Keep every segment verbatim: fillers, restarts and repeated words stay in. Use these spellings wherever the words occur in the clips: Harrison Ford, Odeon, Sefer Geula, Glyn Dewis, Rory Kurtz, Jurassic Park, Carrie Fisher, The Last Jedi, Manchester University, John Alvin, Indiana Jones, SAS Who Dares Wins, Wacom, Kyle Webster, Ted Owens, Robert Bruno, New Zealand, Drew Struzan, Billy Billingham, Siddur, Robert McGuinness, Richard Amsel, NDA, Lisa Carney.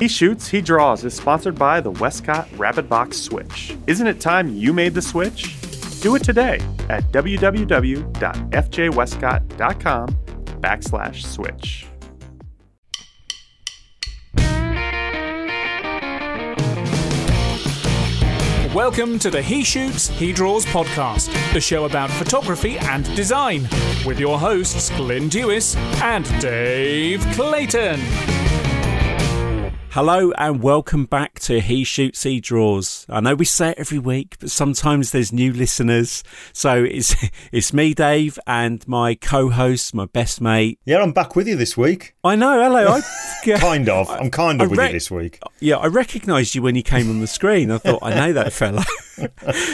He Shoots, He Draws is sponsored by the Westcott Rapid Box Switch. Isn't it time you made the switch? Do it today at www.fjwestcott.com backslash switch. Welcome to the He Shoots, He Draws podcast, the show about photography and design, with your hosts Glyn Dewis and Dave Clayton. Hello and welcome back to He Shoots, He Draws. I know we say it every week, but sometimes there's new listeners. So it's it's me, Dave, and my co-host, my best mate. Yeah, I'm back with you this week. I know, hello. I, kind of. I'm kind of I, with I rec- you this week. Yeah, I recognised you when you came on the screen. I thought, I know that fella.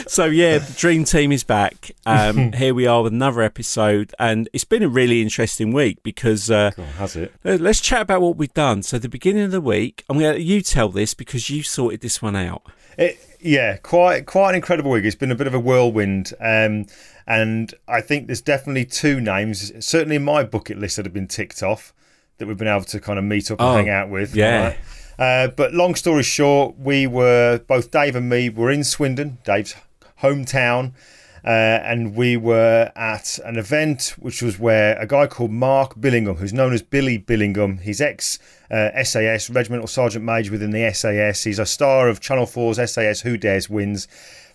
So yeah, the Dream Team is back. Um, here we are with another episode, and it's been a really interesting week because... Uh, God, has it? Let's chat about what we've done. So the beginning of the week... I'm going to let you tell this because you sorted this one out. It, yeah, quite quite an incredible week. It's been a bit of a whirlwind. Um, and I think there's definitely two names, certainly in my bucket list, that have been ticked off that we've been able to kind of meet up and oh, hang out with. Yeah. Right? Uh, but long story short, we were, both Dave and me, were in Swindon, Dave's hometown. Uh, and we were at an event, which was where a guy called Mark Billingham, who's known as Billy Billingham, he's ex-S A S, uh, Regimental Sergeant Major within the S A S. He's a star of Channel four's S A S Who Dares Wins.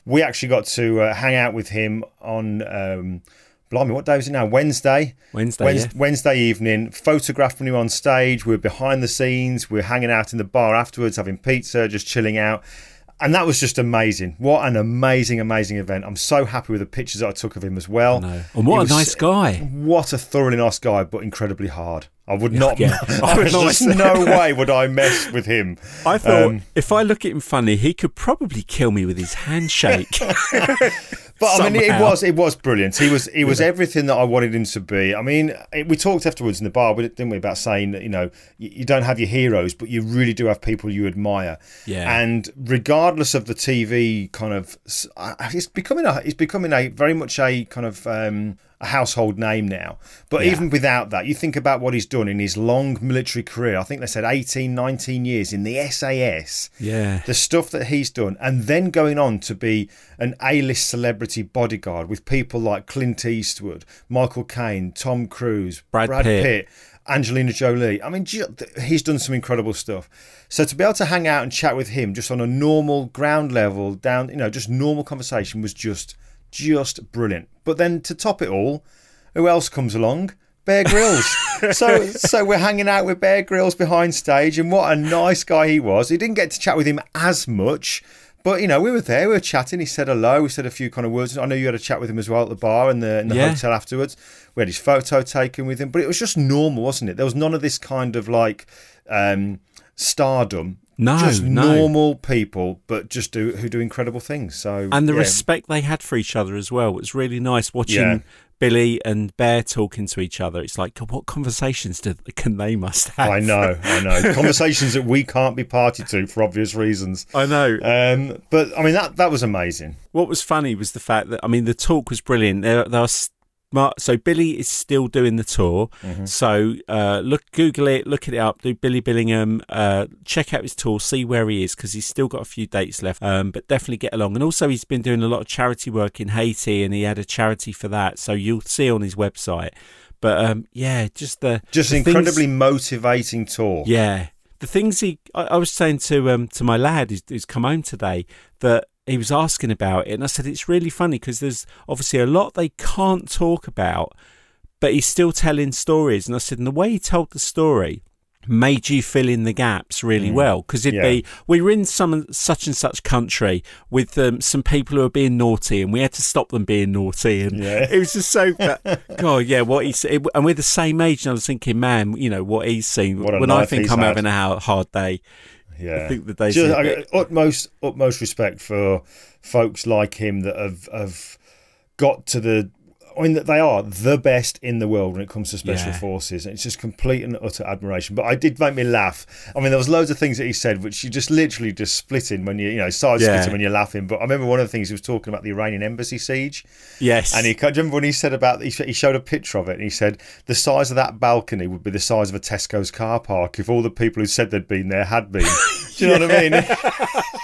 We actually got to uh, hang out with him on, um, blimey, what day was it now? Wednesday. Wednesday, Wednesday, yeah. Wednesday evening, photographed him on stage. We were behind the scenes. We were hanging out in the bar afterwards, having pizza, just chilling out. And that was just amazing. What an amazing, amazing event. I'm so happy with the pictures that I took of him as well. I know. And what was, a nice guy. What a thoroughly nice guy, but incredibly hard. I would not. Yeah, I would not. No way would I mess with him. I thought, um, if I look at him funny, he could probably kill me with his handshake. But somehow. I mean, it was it was brilliant. He was he was yeah. everything that I wanted him to be. I mean, it, we talked afterwards in the bar, didn't we, about saying that, you know, you, you don't have your heroes, but you really do have people you admire. Yeah. And regardless of the T V kind of, it's becoming a it's becoming a very much a kind of um, a household name now. But yeah. even without that, you think about what he's done in his long military career. I think they said eighteen, nineteen years in the S A S. Yeah. The stuff that he's done, and then going on to be an A-list celebrity bodyguard with people like Clint Eastwood, Michael Caine, Tom Cruise, Brad, Brad Pitt. Pitt, Angelina Jolie. I mean, he's done some incredible stuff. So to be able to hang out and chat with him just on a normal ground level, down, you know, just normal conversation was just, just brilliant. But then to top it all, who else comes along? Bear Grylls. so so we're hanging out with Bear Grylls behind stage, and what a nice guy he was. He didn't get to chat with him as much. But, you know, we were there, we were chatting, he said hello, we said a few kind of words. I know you had a chat with him as well at the bar and the, in the yeah. hotel afterwards. We had his photo taken with him, but it was just normal, wasn't it? There was none of this kind of, like, um, stardom. No, Just no. normal people, but just do who do incredible things. So And the yeah. respect they had for each other as well. It was really nice watching... Yeah. Billy and Bear talking to each other. It's like, God, what conversations do, can they must have? I know, I know. Conversations that we can't be party to for obvious reasons. I know. Um, but, I mean, that, that was amazing. What was funny was the fact that, I mean, the talk was brilliant. There, there was, so Billy is still doing the tour. Mm-hmm. So uh, look, Google it, look it up, do Billy Billingham, uh, check out his tour, see where he is, because he's still got a few dates left. Um, but definitely get along. And also he's been doing a lot of charity work in Haiti, and he had a charity for that. So you'll see on his website. But um, yeah, just the... Just the an things, incredibly motivating tour. Yeah. The things he... I, I was saying to um, to my lad who's, who's come home today that... He was asking about it, and I said it's really funny because there's obviously a lot they can't talk about, but he's still telling stories. And I said, and the way he told the story made you fill in the gaps really mm. well, because it'd yeah. be we were in some such and such country with um, some people who were being naughty, and we had to stop them being naughty, and yeah. it was just so. But, God, yeah, what he said, and we're the same age, and I was thinking, man, you know what he's seen what when I think I'm had. having a hard day. Yeah, I think the day Just, I, utmost utmost respect for folks like him that have have got to the I mean, they are the best in the world when it comes to special yeah. forces. It's just complete and utter admiration. But I did make me laugh. I mean, there was loads of things that he said which you just literally just splitting when you, you know, side splitting yeah. when you're laughing. But I remember one of the things he was talking about the Iranian embassy siege. Yes. And he, do you remember when he said about, he showed a picture of it and he said the size of that balcony would be the size of a Tesco's car park if all the people who said they'd been there had been. Do you know yeah. what I mean?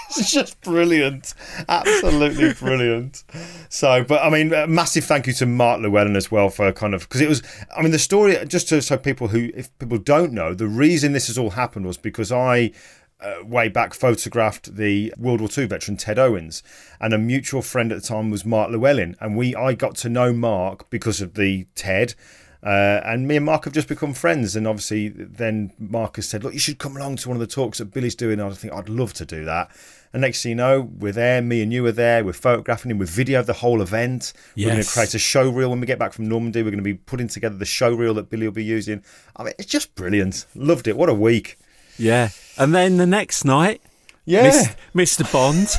It's just brilliant. Absolutely brilliant. So, but I mean, a massive thank you to Mark Llewellyn as well for kind of, because it was, I mean, the story, just to, so people who, if people don't know, the reason this has all happened was because I, uh, way back, photographed the World War Two veteran Ted Owens, and a mutual friend at the time was Mark Llewellyn. And we, I got to know Mark because of the Ted. Uh, and me and Mark have just become friends, and obviously then Mark has said, look, you should come along to one of the talks that Billy's doing. I think I'd love to do that. And next thing you know, we're there, me and you are there, we're photographing him, we've videoed the whole event. Yes. We're going to create a show reel when we get back from Normandy. We're going to be putting together the show reel that Billy will be using. I mean, it's just brilliant. Loved it. What a week. Yeah. And then the next night, yeah, Mister Bond.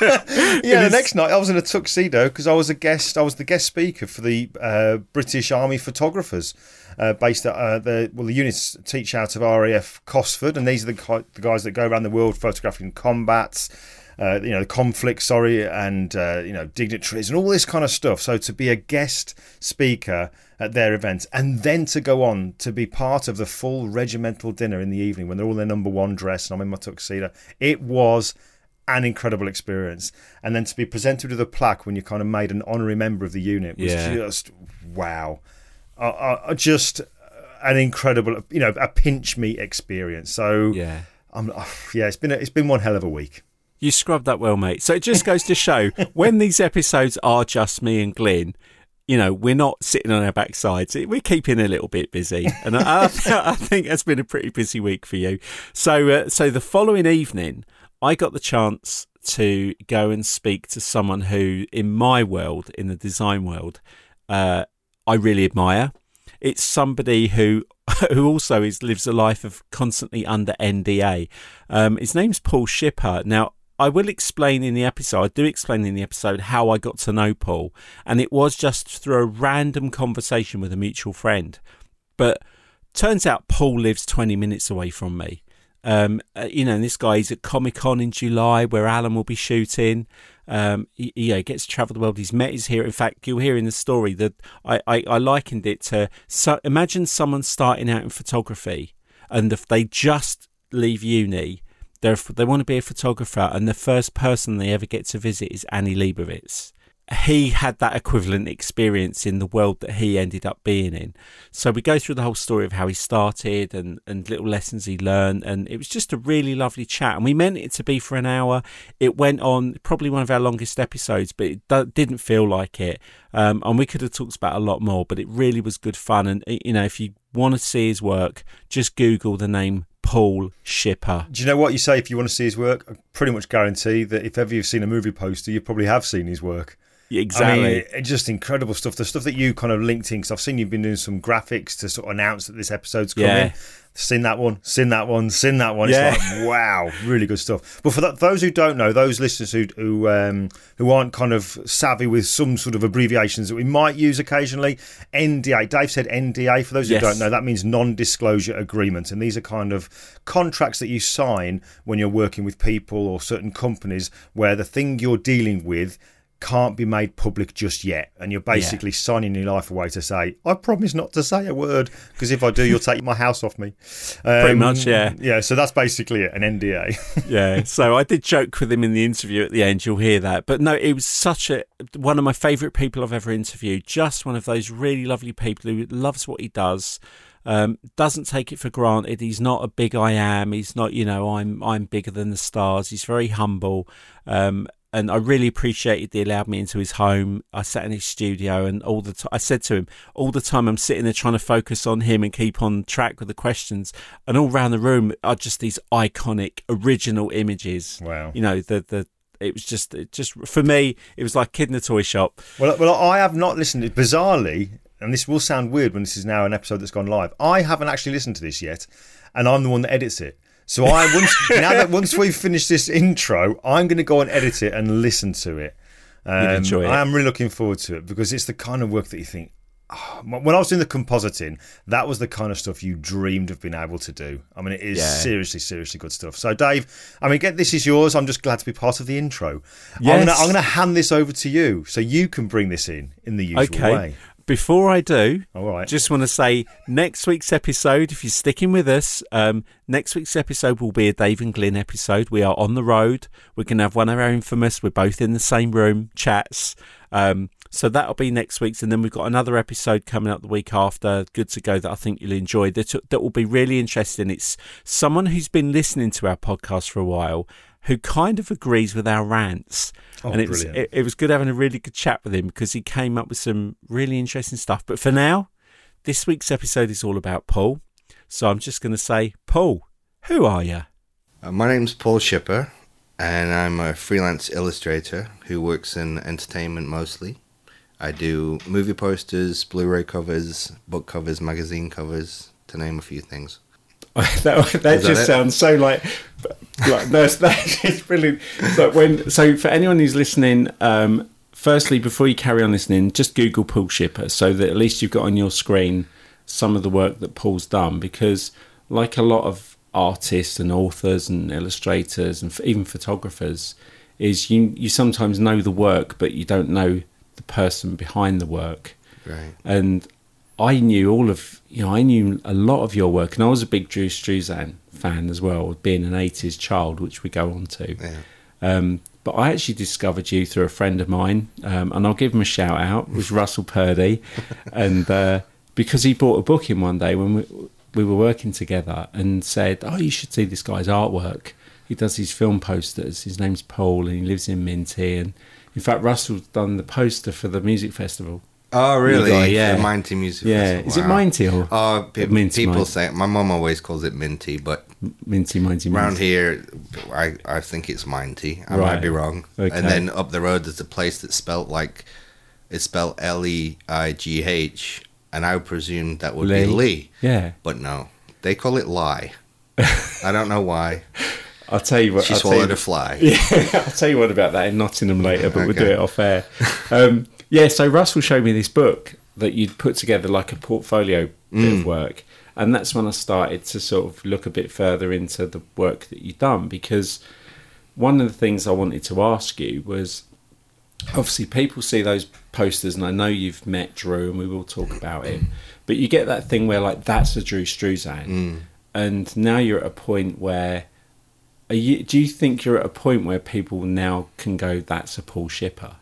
Yeah, the next night I was in a tuxedo because I was a guest. I was the guest speaker for the uh, British Army photographers, uh, based at uh, the well, the units teach out of R A F Cosford, and these are the, the guys that go around the world photographing combats, uh, you know, conflict, sorry, and uh, you know, dignitaries and all this kind of stuff. So to be a guest speaker at their event, and then to go on to be part of the full regimental dinner in the evening when they're all in their number one dress and I'm in my tuxedo. It was an incredible experience. And then to be presented with a plaque when you're kind of made an honorary member of the unit was yeah. just, wow. Uh, uh, just an incredible, you know, a pinch me experience. So, yeah, I'm, uh, yeah it's been a, it's been one hell of a week. You scrubbed that well, mate. So it just goes to show when these episodes are just me and Glyn, you know, we're not sitting on our backsides. We're keeping a little bit busy. And I, I think that's been a pretty busy week for you. So, uh, so the following evening, I got the chance to go and speak to someone who, in my world, in the design world, uh, I really admire. It's somebody who who also is lives a life of constantly under N D A. Um, his name's Paul Shipper. Now, I will explain in the episode, I do explain in the episode how I got to know Paul, and it was just through a random conversation with a mutual friend. But turns out Paul lives twenty minutes away from me. Um, you know, and this guy is at Comic-Con in July where Alan will be shooting. Um, he, you know, gets to travel the world. He's met his hero. In fact, you'll hear in the story that I, I, I likened it to, so imagine someone starting out in photography and if they just leave uni, they're, they want to be a photographer, and the first person they ever get to visit is Annie Leibovitz. He had that equivalent experience in the world that he ended up being in. So we go through the whole story of how he started and, and little lessons he learned. And it was just a really lovely chat. And we meant it to be for an hour. It went on probably one of our longest episodes, but it do- didn't feel like it. Um, and we could have talked about a lot more, but it really was good fun. And, you know, if you want to see his work, just Google the name Paul Shipper. Do you know what you say if you want to see his work? I pretty much guarantee that if ever you've seen a movie poster, you probably have seen his work. Exactly. I mean, just incredible stuff. The stuff that you kind of linked in, because I've seen you've been doing some graphics to sort of announce that this episode's coming. Yeah. Seen that one, seen that one, seen that one. Yeah. It's like, wow, really good stuff. But for that, those who don't know, those listeners who who, um, who aren't kind of savvy with some sort of abbreviations that we might use occasionally, N D A, Dave said N D A. For those who yes. don't know, that means non-disclosure agreement. And these are kind of contracts that you sign when you're working with people or certain companies where the thing you're dealing with can't be made public just yet, and you're basically yeah. signing your life away to say, I promise not to say a word, because if I do, you'll take my house off me. Um, Pretty much, yeah. Yeah, so that's basically it, an N D A. Yeah, so I did joke with him in the interview at the end, you'll hear that. But no, it was such a, one of my favourite people I've ever interviewed, just one of those really lovely people who loves what he does, um, doesn't take it for granted. He's not a big I am, he's not, you know, I'm, I'm bigger than the stars, he's very humble, um, and I really appreciated they allowed me into his home. I sat in his studio, and all the t- I said to him, all the time I'm sitting there trying to focus on him and keep on track with the questions. And all around the room are just these iconic, original images. Wow. You know, the... the It was just, it just for me, it was like kid in a toy shop. Well, well, I have not listened to it. Bizarrely, and this will sound weird when this is now an episode that's gone live, I haven't actually listened to this yet, and I'm the one that edits it. So I once now that once we've finished this intro, I'm going to go and edit it and listen to it. Um, You'd enjoy it. I am really looking forward to it because it's the kind of work that you think, oh, when I was doing the compositing, that was the kind of stuff you dreamed of being able to do. I mean, it is yeah. seriously, seriously good stuff. So, Dave, I mean, get this is yours. I'm just glad to be part of the intro. Yes. I'm going to hand this over to you so you can bring this in in the usual okay. way. Before I do, All right. just want to say next week's episode, if you're sticking with us, um, next week's episode will be a Dave and Glyn episode. We are on the road. We're going to have one of our infamous. We're both in the same room, chats. Um, so that'll be next week's. And then we've got another episode coming up the week after, Good To Go, that I think you'll enjoy. That, that will be really interesting. It's someone who's been listening to our podcast for a while who kind of agrees with our rants. Oh, and it was, it, it was good having a really good chat with him because he came up with some really interesting stuff. But for now, this week's episode is all about Paul. So I'm just going to say, Paul, who are you? Uh, my name's Paul Shipper, and I'm a freelance illustrator who works in entertainment mostly. I do movie posters, Blu-ray covers, book covers, magazine covers, to name a few things. that that, that just it? sounds so like, like no, that is brilliant. But when so for anyone who's listening, um, firstly, before you carry on listening, just Google Paul Shipper so that at least you've got on your screen some of the work that Paul's done. Because like a lot of artists and authors and illustrators and even photographers, is you you sometimes know the work but you don't know the person behind the work. Right. And I knew all of, you know, I knew a lot of your work, and I was a big Drew Struzan fan as well, being an eighties child, which we go on to. Yeah. Um, but I actually discovered you through a friend of mine, um, and I'll give him a shout out, was Russell Purdy, and uh, because he bought a book in one day when we, we were working together and said, oh, you should see this guy's artwork. He does these film posters. His name's Paul, and he lives in Minty. And in fact, Russell's done the poster for the music festival. Oh, really? Guy, yeah. The Minty Music yeah. Festival. Is wow. it Minty or? Oh, pe- Minty, people Minty. say it. My mum always calls it Minty, but Minty, Minty, Minty. Around here, I, I think it's Minty. I right. might be wrong. Okay. And then up the road, there's a place that's spelt like, it's spelled L E I G H, and I presume that would Lee. be Lee. Yeah. But no, they call it Lie. I don't know why. I'll tell you what. She I'll swallowed you, a fly. Yeah, I'll tell you what about that in Nottingham later, but okay. we'll do it off air. Um, yeah, so Russell showed me this book that you'd put together like a portfolio mm. bit of work. And that's when I started to sort of look a bit further into the work that you'd done, because one of the things I wanted to ask you was, obviously people see those posters, and I know you've met Drew and we will talk about it, but you get that thing where like, that's a Drew Struzan. Mm. And now you're at a point where, are you, do you think you're at a point where people now can go, that's a Paul Shipper?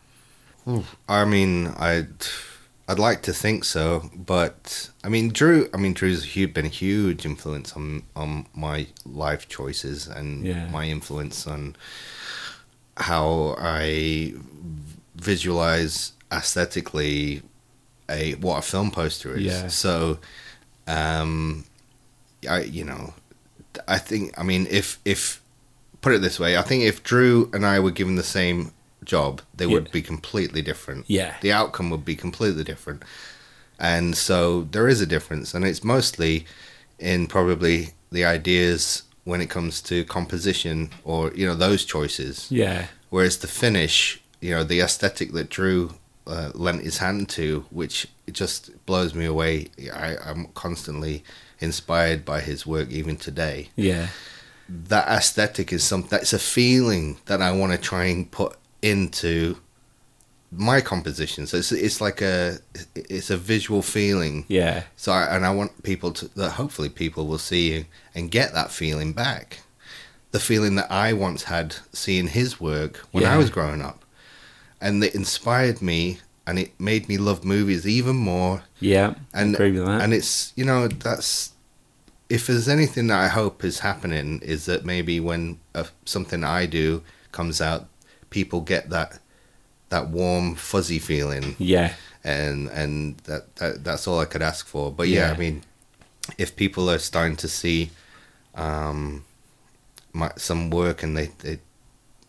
I mean, I'd I'd like to think so, but I mean, Drew. I mean, Drew's huge, been a huge influence on on my life choices and yeah. my influence on how I visualize aesthetically a what a film poster is. Yeah. So, um, I you know, I think I mean if if put it this way, I think if Drew and I were given the same job, they would yeah. be completely different. Yeah. The outcome would be completely different. And so there is a difference, and it's mostly in probably the ideas when it comes to composition or, you know, those choices. Yeah. Whereas the finish, you know, the aesthetic that Drew uh, lent his hand to, which it just blows me away. I, I'm constantly inspired by his work even today. Yeah. That aesthetic is something, that's a feeling that I want to try and put into my composition, so it's it's like a it's a visual feeling. Yeah. So I, and I want people to that hopefully people will see and get that feeling back, the feeling that I once had seeing his work when yeah. I was growing up, and it inspired me and it made me love movies even more. Yeah. And agree with that. And it's you know that's. If there's anything that I hope is happening is that maybe when a, something I do comes out, people get that that warm fuzzy feeling, yeah, and and that, that that's all I could ask for. But yeah, yeah I mean, if people are starting to see um my, some work and they they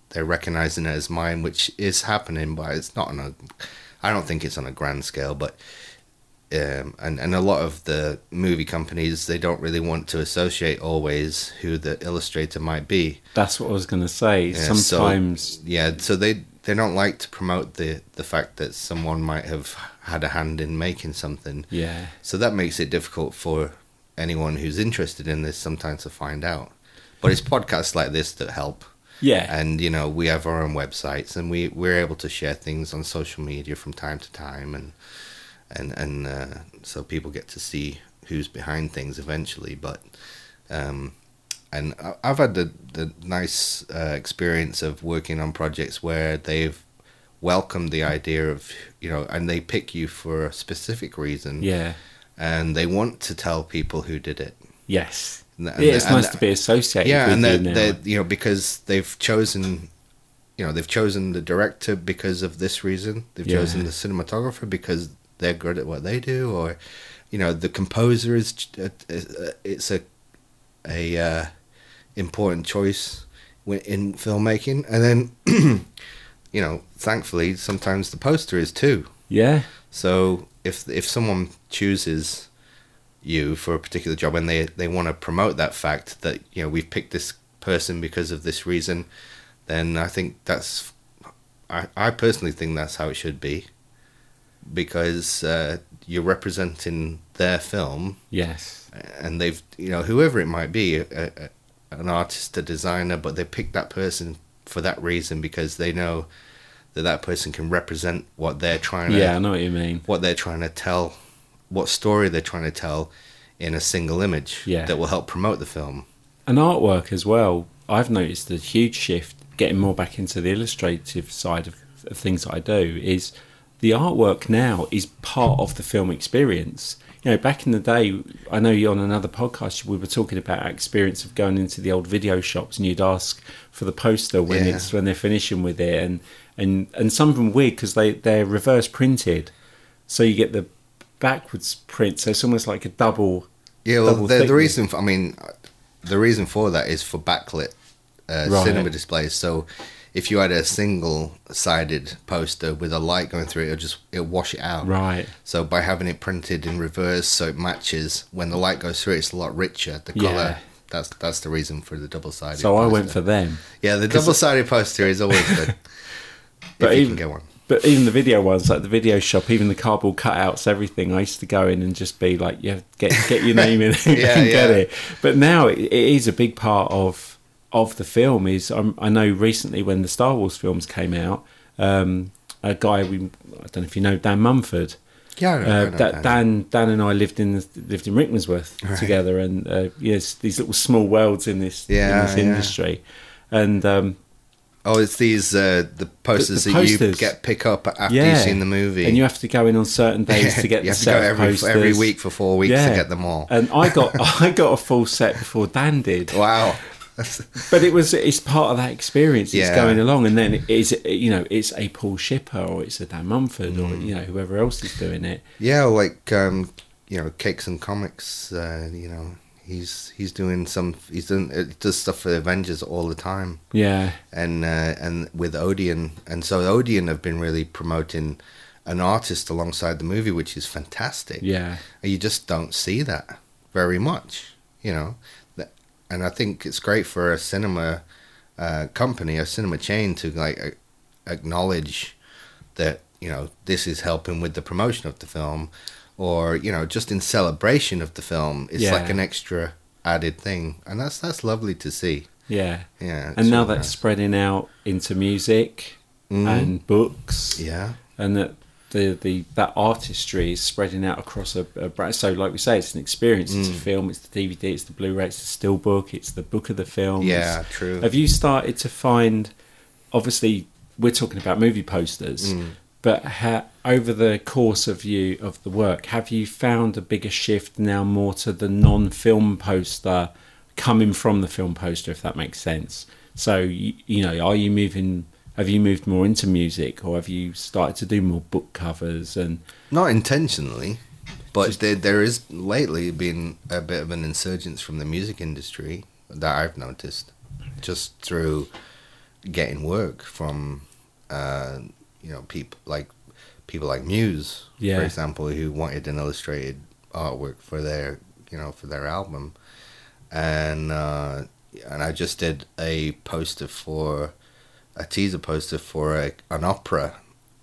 they're recognizing it as mine, which is happening, but it's not on a I don't think it's on a grand scale. But um and and a lot of the movie companies, they don't really want to associate always who the illustrator might be. That's what I was going to say. Yeah, sometimes so, yeah so they they don't like to promote the the fact that someone might have had a hand in making something. Yeah. So that makes it difficult for anyone who's interested in this sometimes to find out. But it's podcasts like this that help. Yeah. And, you know, we have our own websites, and we, we're able to share things on social media from time to time, and and, and uh, so people get to see who's behind things eventually. But... Um, And I've had the, the nice uh, experience of working on projects where they've welcomed the idea of, you know, and they pick you for a specific reason. Yeah. And they want to tell people who did it. Yes. And, and, it's and, nice and, to be associated yeah, with and you they're, they're, you know, because they've chosen, you know, they've chosen the director because of this reason. They've yeah. chosen the cinematographer because they're good at what they do. Or, you know, the composer is, it's a, a, uh, important choice in filmmaking. And then you know, thankfully sometimes the poster is too. Yeah. So if if someone chooses you for a particular job and they they want to promote that fact that, you know, we've picked this person because of this reason, then I think that's I, I personally think that's how it should be, because uh, you're representing their film. Yes. And they've, you know, whoever it might be, a, a, an artist, a designer, but they pick that person for that reason because they know that that person can represent what they're trying to... Yeah, I know what you mean. What they're trying to tell, what story they're trying to tell in a single image yeah. that will help promote the film. And artwork as well. I've noticed a huge shift, getting more back into the illustrative side of, of things that I do, is the artwork now is part of the film experience. You know, back in the day, I know on another podcast we were talking about our experience of going into the old video shops and you'd ask for the poster when yeah. it's when they're finishing with it, and and, and some of them weird because they they're reverse printed, so you get the backwards print, so it's almost like a double. Yeah, well, double the, the reason for, I mean, the reason for that is for backlit uh, right. cinema displays. So if you had a single-sided poster with a light going through it, it'll just it'll wash it out. Right. So by having it printed in reverse, so it matches when the light goes through, it's a lot richer. The yeah. color. That's that's the reason for the double-sided. So poster. I went for them. Yeah, the double-sided poster is always good. But if even, you can get one. But even the video ones, like the video shop, even the cardboard cutouts, everything. I used to go in and just be like, "Yeah, get get your name in and, yeah, and get yeah. it." But now it, it is a big part of. of the film is um, I know recently when the Star Wars films came out, um, a guy we I don't know if you know Dan Mumford. Yeah, I know, uh, I know da- Dan. Dan. Dan and I lived in lived in Rickmansworth right. together, and uh, yes, these little small worlds in this yeah, in this yeah. industry, and um, oh, it's these uh, the posters the, the that posters. you get pick up after yeah. you've seen the movie, and you have to go in on certain days to get you the have set to go every, posters. every week for four weeks yeah. to get them all. And I got I got a full set before Dan did. Wow. But it was it's part of that experience. It's yeah. going along, and then it's you know it's a Paul Shipper or it's a Dan Mumford mm. or you know whoever else is doing it. Yeah, like um, you know, Cakes and Comics. Uh, you know, he's he's doing some he's doing it does stuff for the Avengers all the time. Yeah, and uh, and with Odeon, and so Odeon have been really promoting an artist alongside the movie, which is fantastic. Yeah, and you just don't see that very much. You know. And I think it's great for a cinema uh, company, a cinema chain, to like uh, acknowledge that, you know, this is helping with the promotion of the film, or, you know, just in celebration of the film. It's yeah. like an extra added thing, and that's that's lovely to see. Yeah, yeah. And now really that's nice. Spreading out into music mm. and books. Yeah, and that the the that artistry is spreading out across a, a so like we say, it's an experience. It's mm. a film, it's the D V D, it's the Blu-ray, it's the still book, it's the book of the film. Yeah, it's, true. Have you started to find? Obviously, we're talking about movie posters, mm. but ha, over the course of you of the work, have you found a bigger shift now, more to the non-film poster coming from the film poster, if that makes sense? So you, you know, are you moving? Have you moved more into music, or have you started to do more book covers? And not intentionally, but just, there there is lately been a bit of an insurgence from the music industry that I've noticed, just through getting work from uh, you know people like people like Muse, yeah. for example, who wanted an illustrated artwork for their you know for their album, and uh, and I just did a poster for a teaser poster for a, an opera,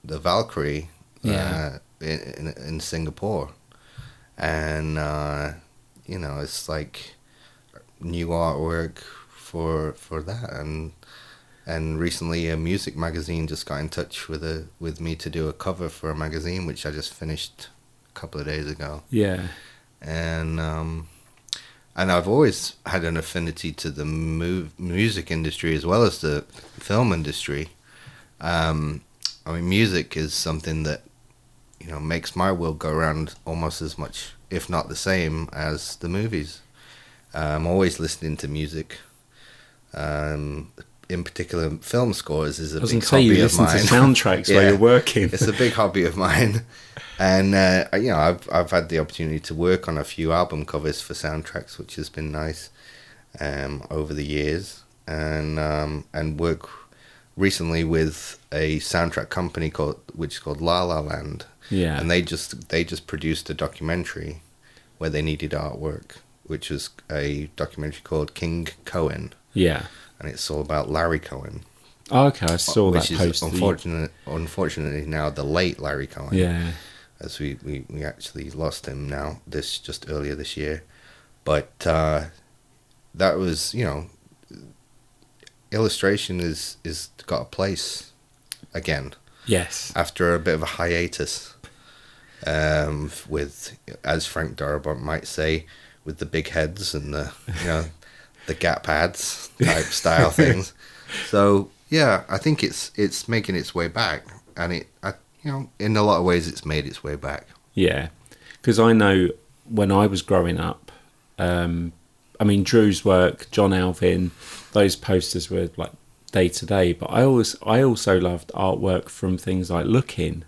the Valkyrie, yeah. uh, in, in in Singapore, and uh, you know, it's like new artwork for for that, and and recently a music magazine just got in touch with a with me to do a cover for a magazine, which I just finished a couple of days ago. Yeah, and um, and I've always had an affinity to the move, music industry as well as the film industry. Um, I mean, music is something that, you know, makes my world go around almost as much, if not the same, as the movies. Uh, I'm always listening to music. Um, in particular, film scores is a big hobby of mine. I was going to say, you listen to soundtracks yeah, while you're working. It's a big hobby of mine. And, uh, you know, I've I've had the opportunity to work on a few album covers for soundtracks, which has been nice um, over the years. And um, and work recently with a soundtrack company called which is called La La Land. Yeah. And they just they just produced a documentary where they needed artwork, which was a documentary called King Cohen. Yeah. And it's all about Larry Cohen. Oh, okay, I saw that post. Which is unfortunate, the... unfortunately now the late Larry Cohen. Yeah. As we, we, we actually lost him now, this just earlier this year. But uh, that was, you know, illustration is, is got a place again. Yes. After a bit of a hiatus, um, with, as Frank Darabont might say, with the big heads and the, you know, the gap pads type style things. So, yeah, I think it's it's making its way back. And it, I, you know, in a lot of ways, it's made its way back. Yeah, because I know when I was growing up, um, I mean, Drew's work, John Alvin, those posters were like day to day. But I always, I also loved artwork from things like Looking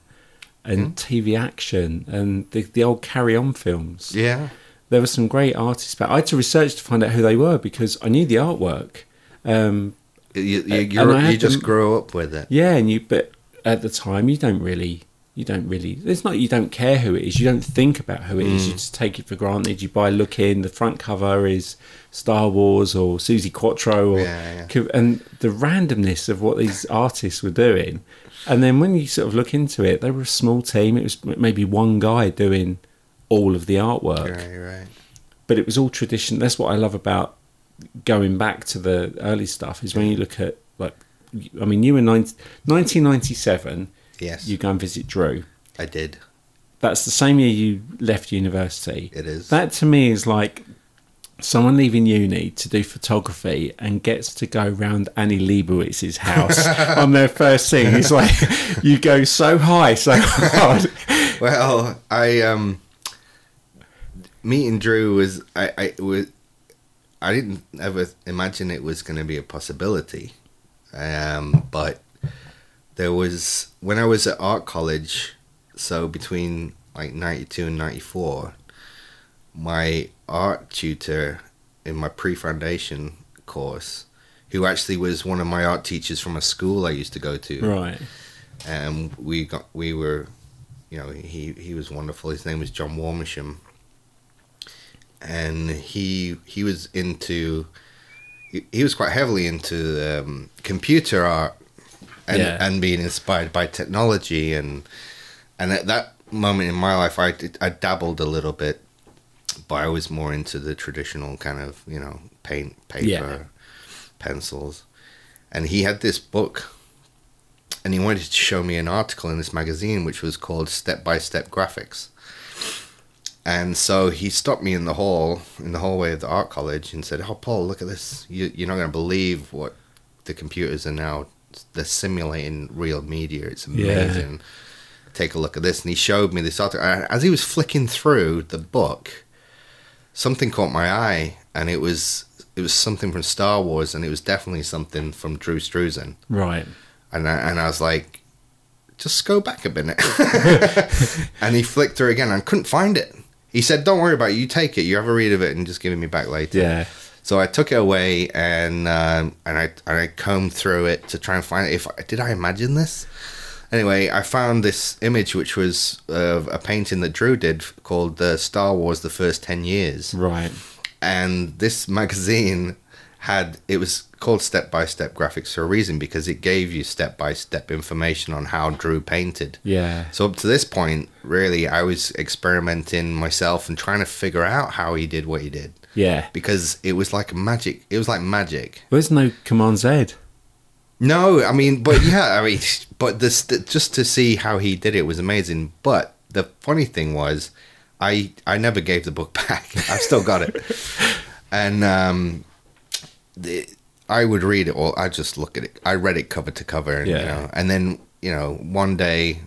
and mm-hmm. T V Action and the the old Carry On films. Yeah, there were some great artists. But I had to research to find out who they were because I knew the artwork. Um, you you, you just grow up with it. Yeah, and you but. At the time, you don't really, you don't really. It's not you don't care who it is. You don't think about who it mm. is. You just take it for granted. You buy Looking. The front cover is Star Wars or Susie Quattro, or yeah, yeah. and the randomness of what these artists were doing. And then when you sort of look into it, they were a small team. It was maybe one guy doing all of the artwork. Right, right. But it was all tradition. That's what I love about going back to the early stuff. Is when you look at like. I mean, you were nineteen ninety-seven. Yes. You go and visit Drew. I did. That's the same year you left university. It is. That to me is like someone leaving uni to do photography and gets to go round Annie Leibovitz's house on their first scene. It's like you go so high, so hard. Well, I um, meeting Drew was I I was I didn't ever imagine it was going to be a possibility. Um, but there was, when I was at art college, so between like ninety-two and ninety-four, my art tutor in my pre-foundation course, who actually was one of my art teachers from a school I used to go to. Right. And um, we got, we were, you know, he, he was wonderful. His name was John Warmisham. And he, he was into... he was quite heavily into um, computer art and, yeah. and being inspired by technology. And and at that moment in my life, I, did, I dabbled a little bit, but I was more into the traditional kind of, you know, paint, paper, yeah. pencils. And he had this book and he wanted to show me an article in this magazine, which was called Step-by-Step Graphics. And so he stopped me in the hall, in the hallway of the art college, and said, "Oh, Paul, look at this! You, you're not going to believe what the computers are now. They're simulating real media. It's amazing. Yeah. Take a look at this." And he showed me this article. As he was flicking through the book, something caught my eye, and it was it was something from Star Wars, and it was definitely something from Drew Struzan. Right. And I, and I was like, "Just go back a minute." And he flicked through again, and I couldn't find it. He said, "Don't worry about it. You take it. You have a read of it, and just give it me back later." Yeah. So I took it away and um, and I and I combed through it to try and find it. If did I imagine this? Anyway, I found this image, which was uh, a painting that Drew did called uh, "Star Wars: The First Ten Years." Right. And this magazine had, it was called step-by-step graphics for a reason, because it gave you step-by-step information on how Drew painted. Yeah. So up to this point, really, I was experimenting myself and trying to figure out how he did what he did. Yeah. Because it was like magic. It was like magic. Well, there's no Command Z. No, I mean, but yeah, I mean, but this, just to see how he did it was amazing. But the funny thing was, I I never gave the book back. I've still got it. And um, the, I would read it all. I just look at it. I read it cover to cover. And, yeah. you know, and then, you know, one day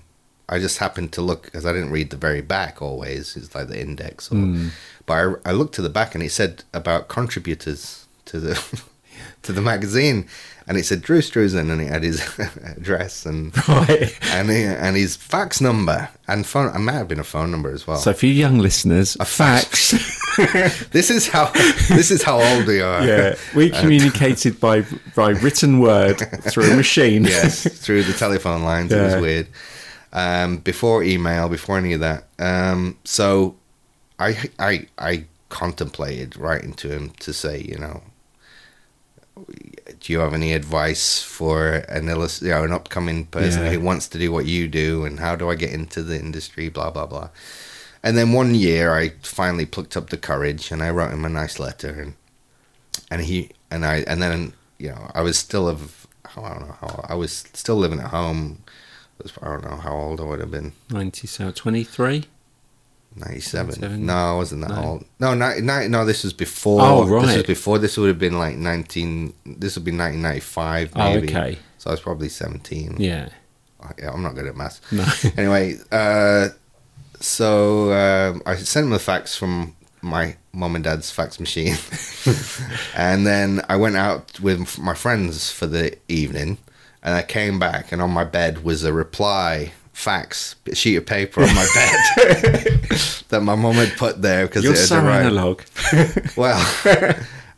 I just happened to look, because I didn't read the very back always. It's like the index. Or, mm. But I, I looked to the back and it said about contributors to the to the magazine. And it said Drew Struzan, and it had his address and right. and he, and his fax number and phone. It might have been a phone number as well. So for you young listeners, a fax. this is how this is how old we are. Yeah, we communicated by by written word through a machine. Yes, through the telephone lines. Yeah. It was weird. Um, before email, before any of that. Um, so I I I contemplated writing to him to say, you know, do you have any advice for an illust- you know, an upcoming person yeah. who wants to do what you do, and how do I get into the industry, blah, blah, blah. And then one year I finally plucked up the courage and I wrote him a nice letter, and and he and I and then, you know, I was still of I don't know how I was still living at home. I don't know how old I would have been. Ninety so twenty-three? ninety-seven No, I wasn't that no. old. No, ni- ni- no, this was before. Oh, right. This was before. This would have been like nineteen This would be nineteen ninety-five maybe. Oh, okay. So I was probably seventeen Yeah. I, I'm not good at maths. No. Anyway, uh, so uh, I sent him a fax from my mum and dad's fax machine. And then I went out with my friends for the evening. And I came back, and on my bed was a reply fax, a sheet of paper on my bed that my mum had put there because it was so analog. Well,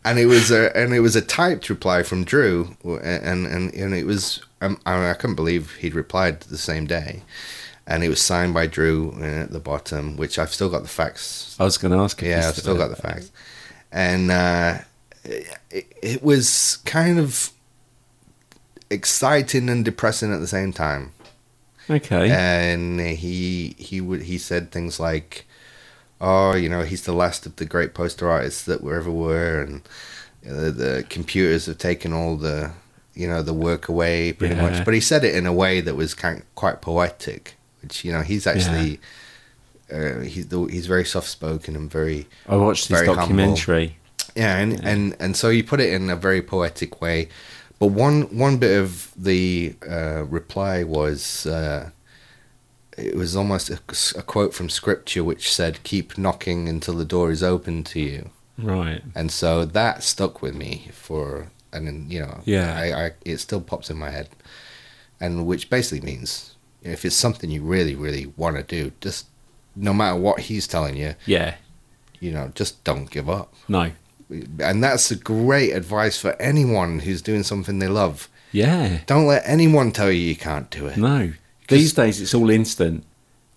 and it was a and it was a typed reply from Drew, and and and it was um, I, mean, I couldn't believe he'd replied the same day, and it was signed by Drew at the bottom, which I've still got the fax. I was going to ask. Yeah, I've still got the fax, and uh, it, it was kind of exciting and depressing at the same time. Okay. And he he would he said things like, "Oh, you know, he's the last of the great poster artists that were ever were, and you know, the, the computers have taken all the, you know, the work away pretty yeah. much." But he said it in a way that was kind of quite poetic, which, you know, he's actually yeah. uh, he's he's very soft spoken and very. I watched this documentary. Humble. Yeah, and yeah. and and so you put it in a very poetic way. But one, one bit of the uh, reply was, uh, it was almost a, a quote from scripture which said, "Keep knocking until the door is open to you." Right. And so that stuck with me for, and then, you know, yeah. I, I, it still pops in my head. And which basically means, you know, if it's something you really, really want to do, just no matter what he's telling you, yeah, you know, just don't give up. No. And that's a great advice for anyone who's doing something they love. Yeah. Don't let anyone tell you you can't do it. No. These days it's all instant.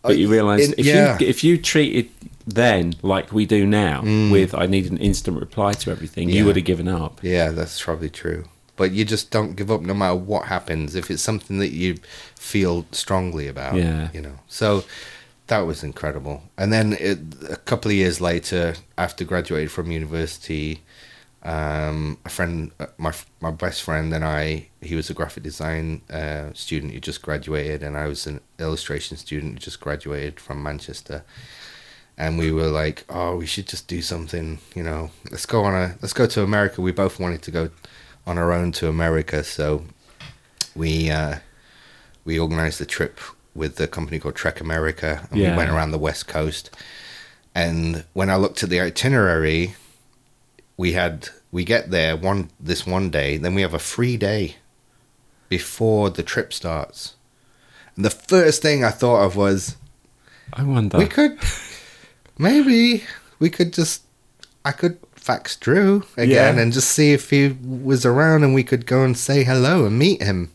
But uh, you realise if yeah. you if you treated then like we do now mm. with I need an instant reply to everything, yeah. you would have given up. Yeah, that's probably true. But you just don't give up no matter what happens if it's something that you feel strongly about. Yeah. You know. So that was incredible. And then it, a couple of years later, after graduated from university, um, a friend, my my best friend and I, he was a graphic design uh, student who just graduated, and I was an illustration student who just graduated from Manchester. And we were like, "Oh, we should just do something, you know. Let's go on a let's go to America." We both wanted to go on our own to America, so we uh, we organised a trip with a company called Trek America, and yeah. we went around the West Coast. And when I looked at the itinerary, we had we get there one this one day, then we have a free day before the trip starts. And the first thing I thought of was, I wonder we could maybe we could just I could fax Drew again yeah. and just see if he was around, and we could go and say hello and meet him.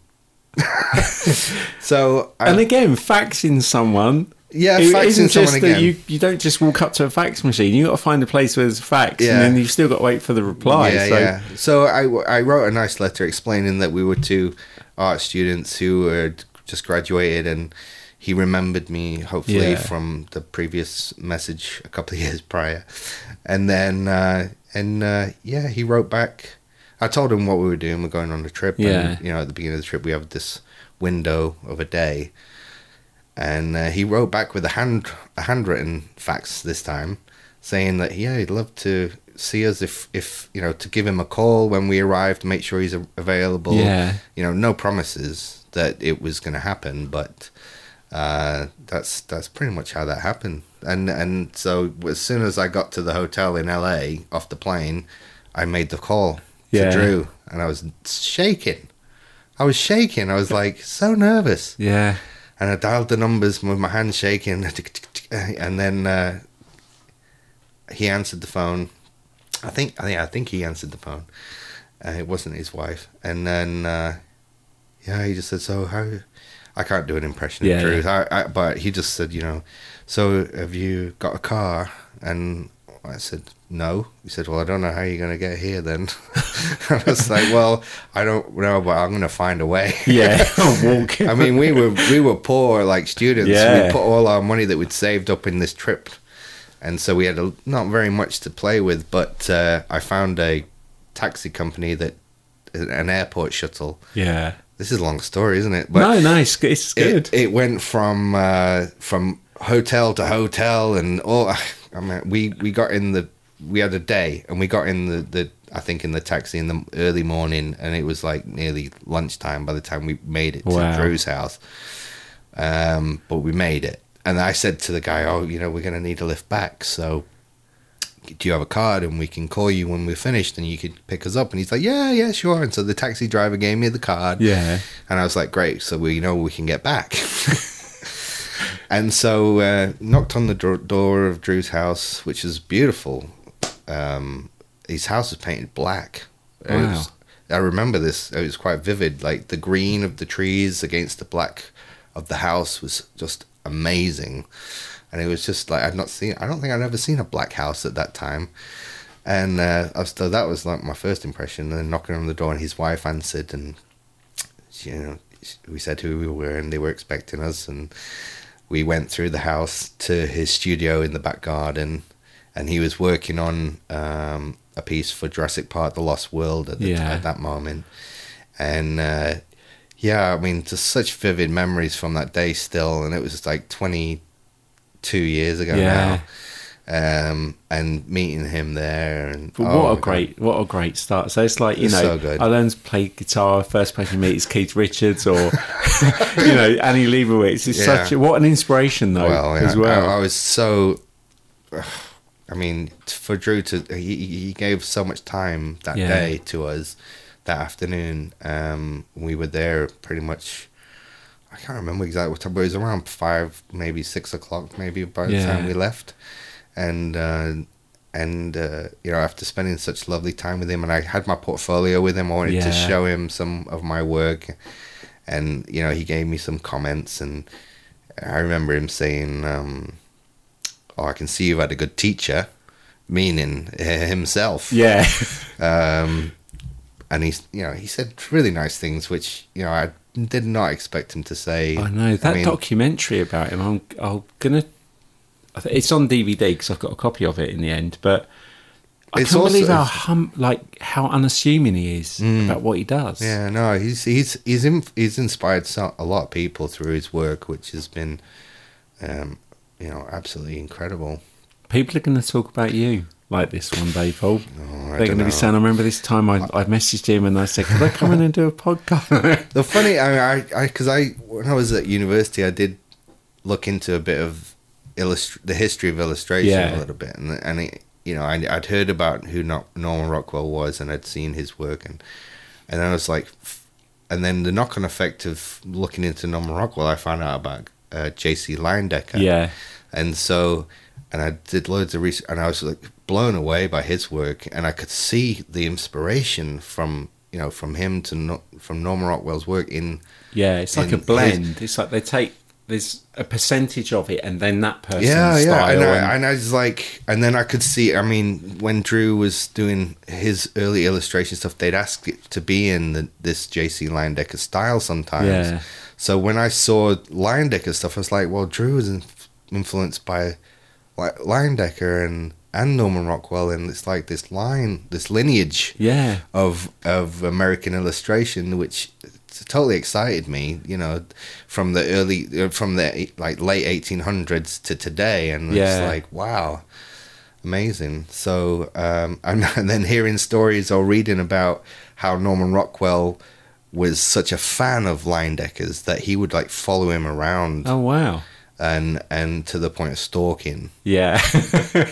So, I, and again, faxing someone Yeah, it faxing isn't someone just again. You, you don't just walk up to a fax machine. You've got to find a place where there's fax, yeah. and then you've still got to wait for the reply. Yeah, so, yeah. so I, I wrote a nice letter explaining that we were two art students who had just graduated, and he remembered me, hopefully, yeah. from the previous message a couple of years prior. And then, uh, and uh, yeah, he wrote back. I told him what we were doing. We're going on a trip. Yeah. And, you know, at the beginning of the trip, we have this window of a day. And uh, he wrote back with a hand a handwritten fax this time, saying that yeah, he'd love to see us if if you know to give him a call when we arrived, make sure he's available. Yeah, you know, no promises that it was going to happen, but uh, that's that's pretty much how that happened. And and so as soon as I got to the hotel in L A off the plane, I made the call yeah. to Drew, and I was shaking. I was shaking. I was like so nervous. Yeah. And I dialed the numbers with my hand shaking. And then uh, he answered the phone. I think I think, I think he answered the phone. Uh, it wasn't his wife. And then, uh, yeah, he just said, so how... I can't do an impression yeah, of Drew. Yeah. I, I, but he just said, you know, so have you got a car? And I said, no. He said, well, I don't know how you're going to get here then. I was like, well, I don't know, but I'm going to find a way. Yeah, walk. I mean, we were we were poor, like, students. Yeah. We put all our money that we'd saved up in this trip. And so we had a, not very much to play with, but uh, I found a taxi company that, an airport shuttle. Yeah. This is a long story, isn't it? But no, nice. No, it's good. It, it went from uh, from hotel to hotel and all... I mean, we, we got in the, we had a day and we got in the, the, I think in the taxi in the early morning, and it was like nearly lunchtime by the time we made it to wow. Drew's house. Um, but we made it. And I said to the guy, oh, you know, we're going to need a lift back. So do you have a card and we can call you when we're finished and you could pick us up? And he's like, yeah, yeah, sure. And so the taxi driver gave me the card. Yeah. And I was like, great. So we know we can get back. And so uh, knocked on the dro- door of Drew's house, which is beautiful. Um, his house was painted black. Wow. It was, I remember this. It was quite vivid. Like the green of the trees against the black of the house was just amazing. And it was just like I'd not seen. I don't think I'd ever seen a black house at that time. And uh, so that was like my first impression. And then knocking on the door, and his wife answered, and she, you know, we said who we were, and they were expecting us, and we went through the house to his studio in the back garden, and he was working on um, a piece for Jurassic Park, The Lost World at, the yeah. t- at that moment. And uh, yeah, I mean, just such vivid memories from that day still. And it was like twenty-two years ago yeah. now. Um, and meeting him there. And but oh, what a great, God. what a great start. So it's like, you it's know, so I learned to play guitar. First person you meet is Keith Richards or... you know, Annie Leibovitz is yeah. such a, what an inspiration though. Well, yeah. as well. I, I was so, I mean, for Drew to he, he gave so much time that yeah. day to us that afternoon. Um, we were there pretty much. I can't remember exactly what time, but it was around five, maybe six o'clock, maybe by the yeah. time we left, and uh, and uh, you know, after spending such lovely time with him, and I had my portfolio with him. I wanted yeah. to show him some of my work. And, you know, he gave me some comments, and I remember him saying, um, oh, I can see you've had a good teacher, meaning himself. Yeah. um, and he, you know, he said really nice things, which, you know, I did not expect him to say. I know, that I mean, documentary about him, I'm, I'm going to... It's on D V D because I've got a copy of it in the end, but I it's can't also, believe how hum, like how unassuming he is mm, about what he does. Yeah, no, he's he's he's in, he's inspired so, a lot of people through his work, which has been, um, you know, absolutely incredible. People are going to talk about you like this one day, Paul. Oh, They're going to be saying, "I remember this time I, I messaged him and I said, could I come in and do a podcast?" The funny, I mean, I because I, I when I was at university, I did look into a bit of illustri- the history of illustration yeah. a little bit, and and it. You know, I, I'd heard about who not Norman Rockwell was, and I'd seen his work, and and I was like, and then the knock-on effect of looking into Norman Rockwell, I found out about uh, J C Leyendecker. Yeah, and so, and I did loads of research, and I was like blown away by his work, and I could see the inspiration from you know from him to no, from Norman Rockwell's work in. Yeah, it's in, like a blend. His, it's like they take there's a percentage of it, and then that person's yeah, style. Yeah, and, and, I, and I was like, and then I could see, I mean, when Drew was doing his early illustration stuff, they'd ask it to be in the, this J C. Leyendecker style sometimes. Yeah. So when I saw Leyendecker stuff, I was like, well, Drew was in, influenced by like Leyendecker and, and Norman Rockwell, and it's like this line, this lineage yeah. of of American illustration, which totally excited me, you know, from the early from the like late eighteen hundreds to today, and yeah. it's like, wow, amazing. So um and then hearing stories or reading about how Norman Rockwell was such a fan of Leyendeckers that he would like follow him around, oh wow, and and to the point of stalking, yeah.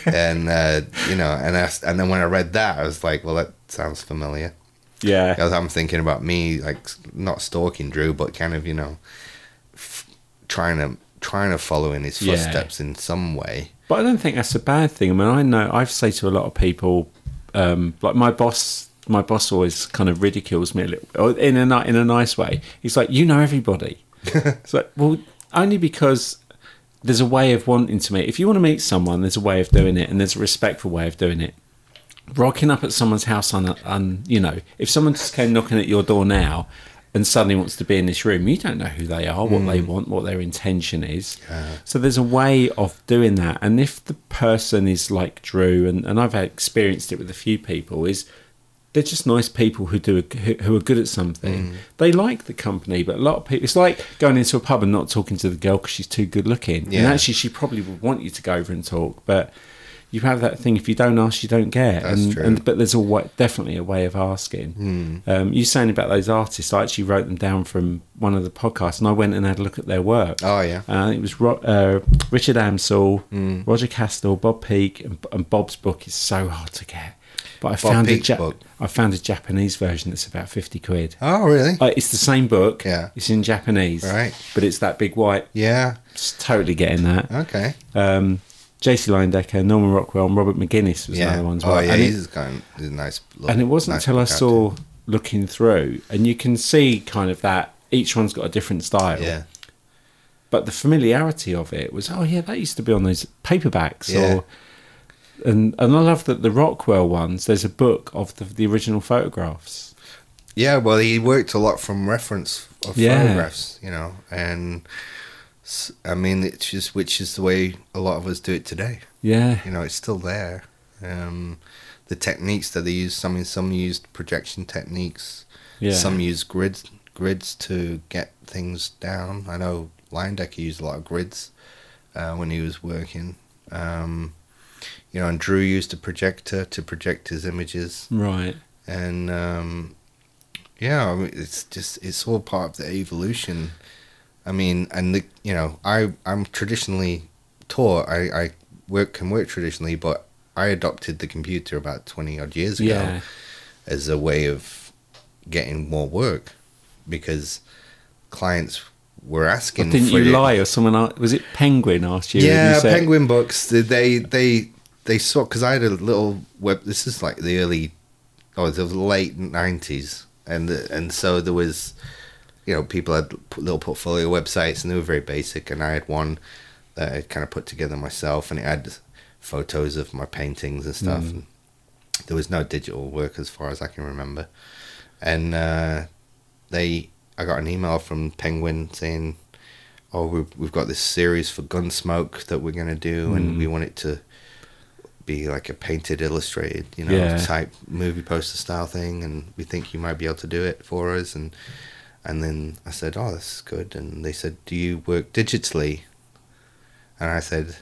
and uh you know, and I, and then when I read that, I was like, well, that sounds familiar. Yeah, I'm thinking about me, like, not stalking Drew, but kind of, you know, f- trying to trying to follow in his footsteps yeah. in some way. But I don't think that's a bad thing. I mean, I know I've said to a lot of people, um, like my boss, my boss always kind of ridicules me a little in a in a nice way. He's like, you know, everybody. It's like, well, only because there's a way of wanting to meet. If you want to meet someone, there's a way of doing it, and there's a respectful way of doing it. Rocking up at someone's house on, on, you know, if someone just came knocking at your door now and suddenly wants to be in this room, you don't know who they are, what mm. they want, what their intention is. Yeah. So there's a way of doing that. And if the person is like Drew, and, and I've experienced it with a few people, is they're just nice people who do a, who, who are good at something. Mm. They like the company, but a lot of people, it's like going into a pub and not talking to the girl because she's too good looking. Yeah. And actually, she probably would want you to go over and talk, but... You have that thing, if you don't ask, you don't get. That's and, true. And, but there's a way, definitely a way of asking. Mm. Um, you saying about those artists, I actually wrote them down from one of the podcasts, and I went and had a look at their work. Oh, yeah. Uh, it was Ro- uh, Richard Amsel, mm. Roger Castell, Bob Peake, and, and Bob's book is so hard to get. But I Bob found Peake's a ja- book. I found a Japanese version that's about fifty quid. Oh, really? Uh, it's the same book. Yeah. It's in Japanese. Right. But it's that big white. Yeah. Just totally getting that. Okay. Um, J C. Leyendecker, Norman Rockwell, and Robert McGuinness was yeah. another one as well. Oh, yeah, and he's it, kind of he's a nice look. And it wasn't nice until I saw character. Looking through, and you can see kind of that each one's got a different style. Yeah. But the familiarity of it was, oh, yeah, that used to be on those paperbacks. Yeah. Or, and, and I love that the Rockwell ones, there's a book of the, the original photographs. Yeah, well, he worked a lot from reference of yeah. photographs, you know, and... I mean, it's just, which is the way a lot of us do it today. Yeah. You know, it's still there. Um, the techniques that they use, some some used projection techniques. Yeah. Some use grids grids to get things down. I know Leyendecker used a lot of grids uh, when he was working. Um, you know, and Drew used a projector to project his images. Right. And, um, yeah, I mean, it's just, it's all part of the evolution. I mean, and the, you know, I I'm traditionally taught. I, I work can work traditionally, but I adopted the computer about twenty odd years ago yeah. as a way of getting more work because clients were asking. Or didn't for you it. Lie or someone? Was it Penguin asked you? Yeah, you said, Penguin Books. They they they saw because I had a little web. This is like the early, oh, the late nineties, and the, and so there was. You know, people had little portfolio websites and they were very basic. And I had one that I kind of put together myself and it had photos of my paintings and stuff. Mm. And there was no digital work as far as I can remember. And uh, they, I got an email from Penguin saying, oh, we've, we've got this series for Gunsmoke that we're going to do mm. and we want it to be like a painted, illustrated, you know, yeah. type movie poster style thing. And we think you might be able to do it for us. And... And then I said, oh, this is good. And they said, do you work digitally? And I said,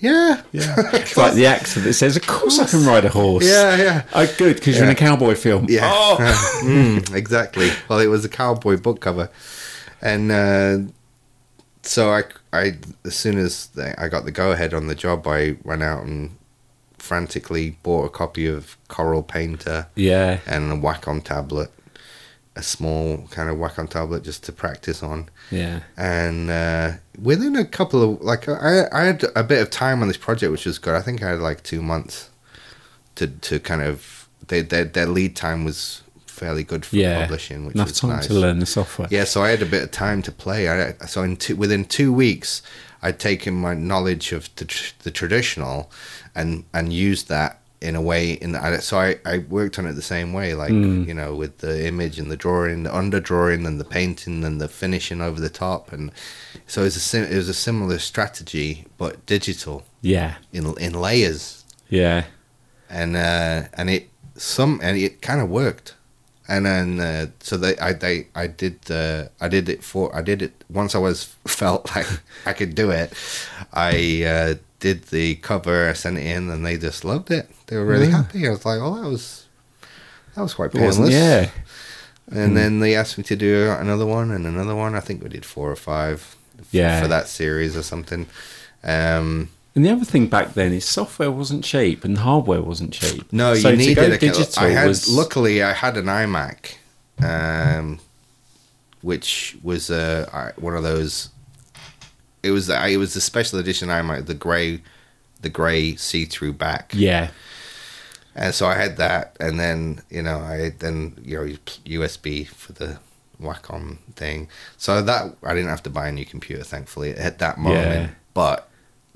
yeah. yeah. It's like the accent that says, of course I can ride a horse. Yeah, yeah. Oh, good, because yeah. you're in a cowboy film. Yeah. Oh. mm, exactly. Well, it was a cowboy book cover. And uh, so I, I, as soon as I got the go-ahead on the job, I ran out and frantically bought a copy of Coral Painter yeah. and a Wacom tablet. A small kind of Wacom tablet just to practice on. Yeah. And uh, within a couple of... Like, I, I had a bit of time on this project, which was good. I think I had, like, two months to to kind of... They, their, their lead time was fairly good for yeah, publishing, which was nice. Enough time to learn the software. Yeah, so I had a bit of time to play. I, so in two, within two weeks, I'd taken my knowledge of the, tr- the traditional and and used that in a way. In the, so I, I worked on it the same way, like, mm. you know, with the image and the drawing, the underdrawing and the painting and the finishing over the top. And so it was a, sim- it was a similar strategy, but digital. Yeah. In in layers. Yeah. And uh, and it some and it kind of worked, and then uh, so they I they I did uh, I did it for I did it once I was felt like I could do it. I uh, did the cover, I sent it in, and they just loved it. They were really yeah. happy. I was like, oh, that was that was quite painless. Yeah. And mm. then they asked me to do another one and another one. I think we did four or five. F- yeah. For that series or something. Um, And the other thing back then is software wasn't cheap and hardware wasn't cheap. No, so you needed a digital. I had, was... Luckily, I had an iMac, um, which was uh, one of those. It was the it was the special edition iMac, the grey, the grey see through back. Yeah. And so I had that, and then you know I then you know U S B for the Wacom thing. So that I didn't have to buy a new computer, thankfully, at that moment. Yeah. But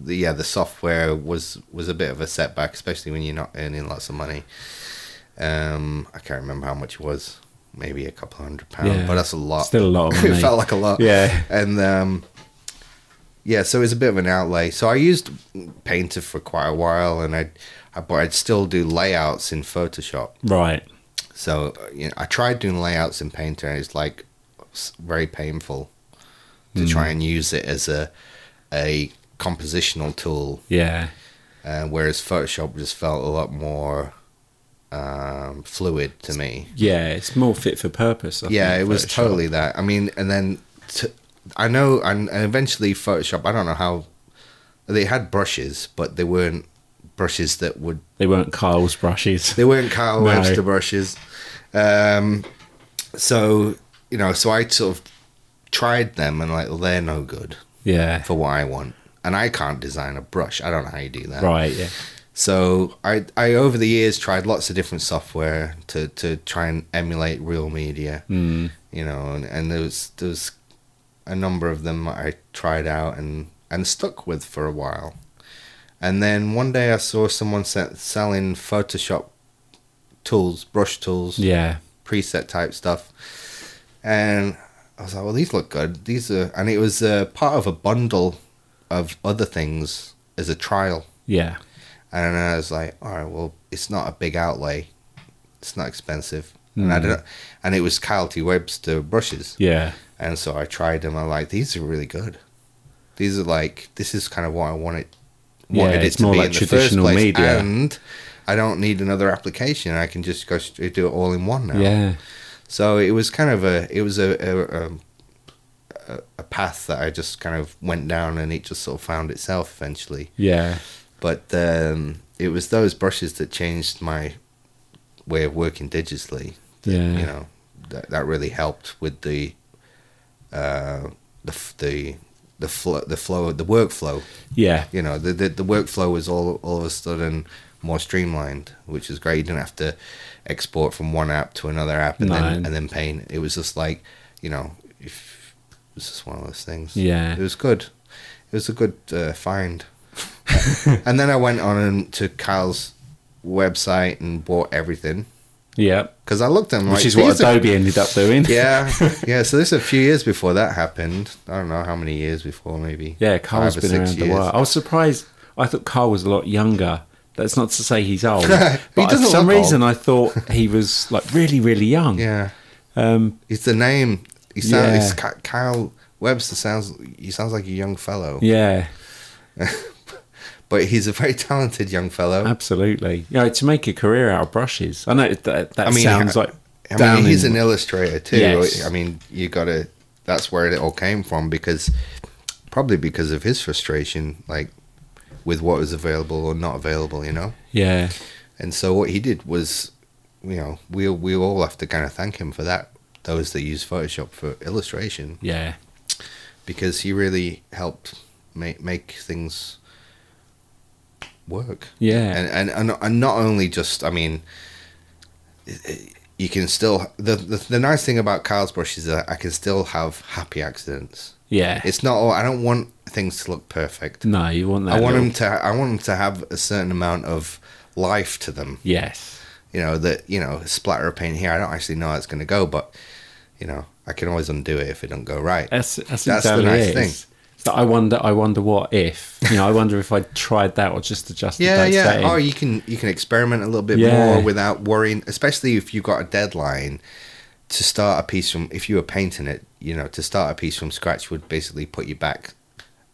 The, yeah, the software was, was a bit of a setback, especially when you're not earning lots of money. Um, I can't remember how much it was, maybe a couple hundred pounds, yeah, but that's a lot. Still a lot. Of money. It felt like a lot. Yeah, and um, yeah, so it was a bit of an outlay. So I used Painter for quite a while, and I, I but I'd still do layouts in Photoshop. Right. So you know, I tried doing layouts in Painter, and it's like very painful to mm. try and use it as a a compositional tool, yeah uh, whereas Photoshop just felt a lot more um, fluid to me. Yeah it's more fit for purpose. I yeah think, it Photoshop. Was totally that. I mean, and then to, I know and, and eventually Photoshop, I don't know how they had brushes, but they weren't brushes that would they weren't Kyle's brushes they weren't Kyle Webster no. brushes. Um, so you know so I sort of tried them and like, well, they're no good yeah for what I want. And I can't design a brush. I don't know how you do that. Right, yeah. So I, I over the years, tried lots of different software to, to try and emulate real media. Mm. You know, and, and there was, there was a number of them I tried out and, and stuck with for a while. And then one day I saw someone set, selling Photoshop tools, brush tools, yeah, preset type stuff. And I was like, well, these look good. These are, and it was uh, part of a bundle of other things as a trial. Yeah. And I was like, all right, well, it's not a big outlay. It's not expensive. Mm. And I don't, and it was Kyle T. Webster brushes. Yeah. And so I tried them. I'm like, these are really good. These are like, this is kind of what I wanted, wanted yeah, it to more be like in the first place. Media. And I don't need another application. I can just go straight, do it all in one now. Yeah. So it was kind of a, it was a, a, a a path that I just kind of went down, and it just sort of found itself eventually. Yeah. But um, it was those brushes that changed my way of working digitally. That, yeah. You know, that, that really helped with the uh, the the the flow the flow the workflow. Yeah. You know, the the, the workflow was all all of a sudden more streamlined, which is great. You didn't have to export from one app to another app and no. then and then paint. It was just like, you know, if it was just one of those things. Yeah. It was good. It was a good uh, find. And then I went on to Kyle's website and bought everything. Yeah. Because I looked at them. Which like, is what Adobe are... ended up doing. Yeah. Yeah. So this was a few years before that happened. I don't know how many years before, maybe. Yeah, Kyle's been around years. A while. I was surprised. I thought Kyle was a lot younger. That's not to say he's old. But he doesn't I, for some look reason, old. I thought he was like really, really young. Yeah. Um, it's the name... He sounds. Yeah. Kyle Webster sounds. He sounds like a young fellow. Yeah, but he's a very talented young fellow. Absolutely. You know, to make a career out of brushes. I know that. That I mean, sounds like. I down mean, he's in, an illustrator too. Yes. I mean, you got to. That's where it all came from, because probably because of his frustration, like with what was available or not available. You know. Yeah. And so what he did was, you know, we we all have to kind of thank him for that. Those that use Photoshop for illustration, yeah, because he really helped make make things work, yeah, and and and not only just, I mean, you can still... The, the the nice thing about Kyle's brush is that I can still have happy accidents. Yeah. It's not... all I don't want things to look perfect. No, you want that. I want, them to, I want them to have a certain amount of life to them. Yes. You know, that, you know, splatter of paint here. I don't actually know how it's going to go, but, you know, I can always undo it if it don't go right. That's, that's, that's exactly the nice it thing. So I wonder, I wonder what if, you know, I wonder if I tried that or just adjusted yeah, that yeah. setting. Oh, you can, you can experiment a little bit yeah. more without worrying, especially if you've got a deadline to start a piece from, if you were painting it, you know, to start a piece from scratch would basically put you back,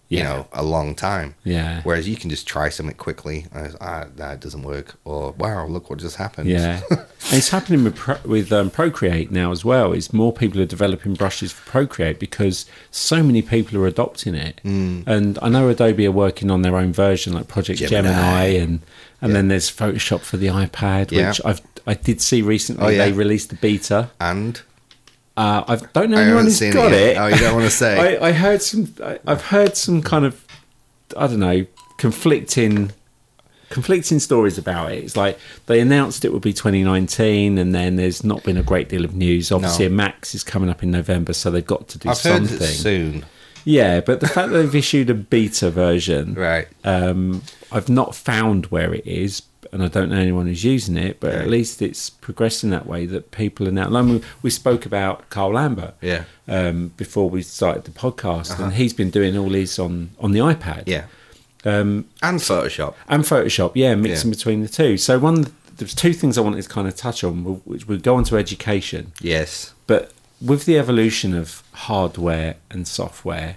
you yeah. know, a long time. Yeah. Whereas you can just try something quickly. And ah, that doesn't work. Or, wow, look what just happened. Yeah. And it's happening with, Pro- with um, Procreate now as well. It's more people are developing brushes for Procreate because so many people are adopting it. Mm. And I know Adobe are working on their own version, like Project Gemini. Gemini and and yeah. then there's Photoshop for the iPad, yeah. which I've, I did see recently. Oh, yeah. They released the beta. And... Uh, I don't know anyone who's got it. it. Oh, you don't want to say. I, I heard some. I, I've heard some kind of, I don't know, conflicting, conflicting stories about it. It's like they announced it would be twenty nineteen, and then there's not been a great deal of news. Obviously, no. a Max is coming up in November, so they've got to do I've something heard it's soon. Yeah, but the fact that they've issued a beta version, right? Um, I've not found where it is. And I don't know anyone who's using it, but yeah. at least it's progressing that way that people are now... Like we, we spoke about Carl Lambert yeah. um, before we started the podcast, uh-huh. and he's been doing all his on, on the iPad. Yeah, um, and Photoshop. And Photoshop, yeah, mixing yeah. between the two. So one, there's two things I wanted to kind of touch on, which would go on to education. Yes. But with the evolution of hardware and software,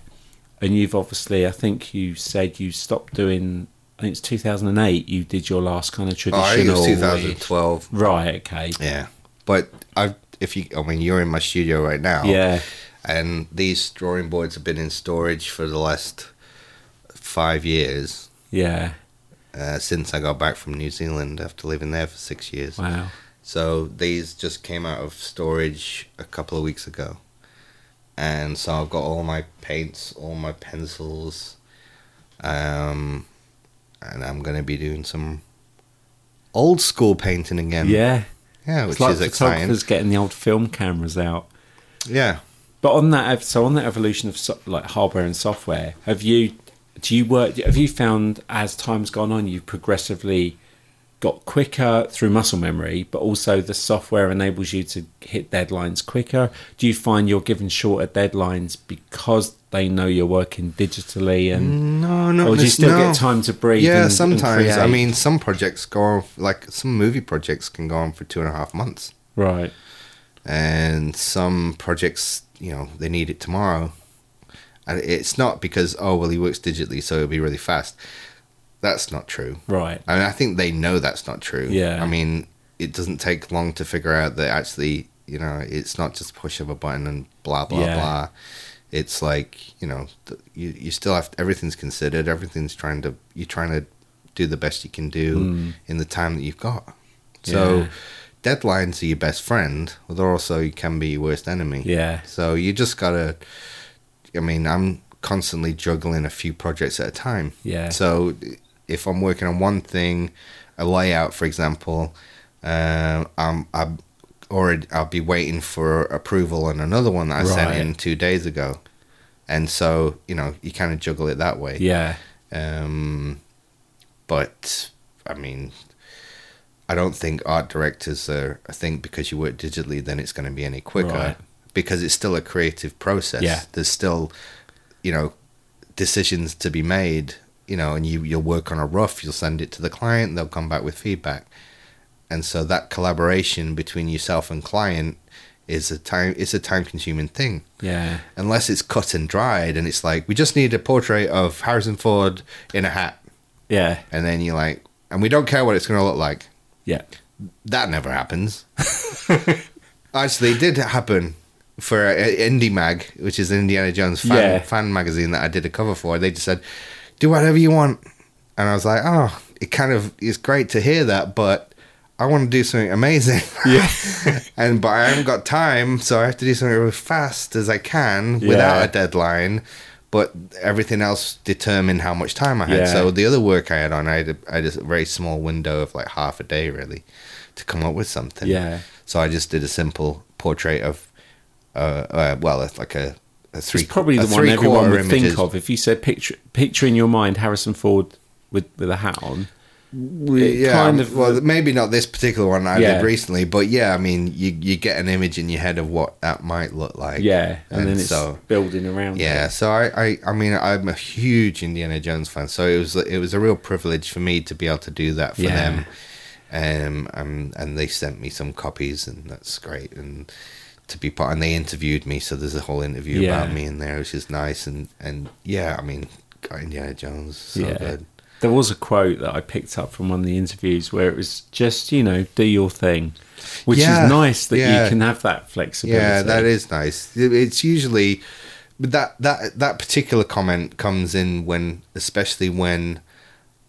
and you've obviously, I think you said you stopped doing... I think it's two thousand eight you did your last kind of traditional... Oh, I think it was two thousand twelve Right, okay. Yeah. But I've, if you, I mean, you're in my studio right now. Yeah. And these drawing boards have been in storage for the last five years. Yeah. Uh, since I got back from New Zealand after living there for six years. Wow. So these just came out of storage a couple of weeks ago. And so I've got all my paints, all my pencils, um... and I'm going to be doing some old school painting again. Yeah. Yeah, which it's like is exciting. Photographers getting the old film cameras out. Yeah. But on that, so on that evolution of so, like hardware and software, have you, do you work, have you found as time's gone on, you've progressively got quicker through muscle memory, but also the software enables you to hit deadlines quicker? Do you find you're given shorter deadlines because they know you're working digitally? And no, no, or do you still no. get time to breathe? Yeah, and, sometimes. And I mean, some projects go on, like some movie projects can go on for two and a half months. Right. And some projects, you know, they need it tomorrow. And it's not because, oh, well, he works digitally, so it'll be really fast. That's not true. Right. I mean, I think they know that's not true. Yeah. I mean, it doesn't take long to figure out that actually, you know, it's not just push of a button and blah, blah, yeah. blah. It's like, you know, you, you still have, to, everything's considered. Everything's trying to, you're trying to do the best you can do mm. in the time that you've got. So yeah. deadlines are your best friend, although also you can be your worst enemy. Yeah. So you just got to, I mean, I'm constantly juggling a few projects at a time. Yeah. So... If I'm working on one thing, a layout, for example, uh, I'm, I'm already, I'll be waiting for approval on another one that I right. sent in two days ago. And so, you know, you kind of juggle it that way. Yeah. Um, but, I mean, I don't think art directors are, I think because you work digitally, then it's going to be any quicker. Right. Because it's still a creative process. Yeah. There's still, you know, decisions to be made. You know, and you, you'll work on a rough, you'll send it to the client, they'll come back with feedback. And so that collaboration between yourself and client is a time it's a time consuming thing. Yeah. Unless it's cut and dried and it's like, we just need a portrait of Harrison Ford in a hat. Yeah. And then you're like, and we don't care what it's gonna look like. Yeah. That never happens. Actually, it did happen. For Indie Mag, which is an Indiana Jones fan yeah. fan magazine that I did a cover for, they just said, do whatever you want. And I was like, oh, it kind of is great to hear that, but I want to do something amazing. Yeah. and But I haven't got time, so I have to do something as fast as I can yeah. without a deadline, but everything else determined how much time I had. Yeah. So the other work I had on, I had, a, I had a very small window of like half a day, really, to come up with something. Yeah. So I just did a simple portrait of, uh, uh, well, it's like a, a three. It's probably the one everyone would images. think of if you said picture picture in your mind Harrison Ford with with a hat on. Yeah, kind of, well, maybe not this particular one I yeah. did recently, but yeah, I mean, you you get an image in your head of what that might look like. Yeah, and, and then it's so, building around. Yeah, it. so I, I, I mean, I'm a huge Indiana Jones fan, so it was it was a real privilege for me to be able to do that for yeah. them, um, and and they sent me some copies, and that's great, and to be part, and they interviewed me, so there's a whole interview yeah. about me in there, which is nice, and and yeah, I mean, Indiana Jones, so yeah. good. There was a quote that I picked up from one of the interviews where it was just, you know, do your thing, which yeah, is nice that yeah. you can have that flexibility. Yeah, that is nice. It's usually that that that particular comment comes in when, especially when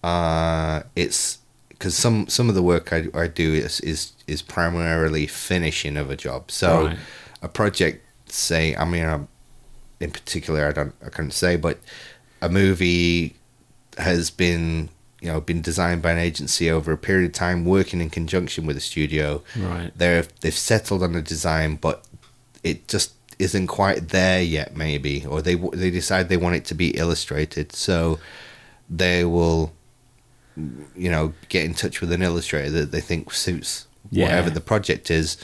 uh, it's because some, some of the work I, I do is, is is primarily finishing of a job. So right. a project, say, I mean, I'm, in particular, I don't, I couldn't say, but a movie has been, you know, been designed by an agency over a period of time, working in conjunction with a studio. Right. They're, they've settled on a design, but it just isn't quite there yet, maybe, or they they decide they want it to be illustrated. So they will, you know, get in touch with an illustrator that they think suits yeah. whatever the project is.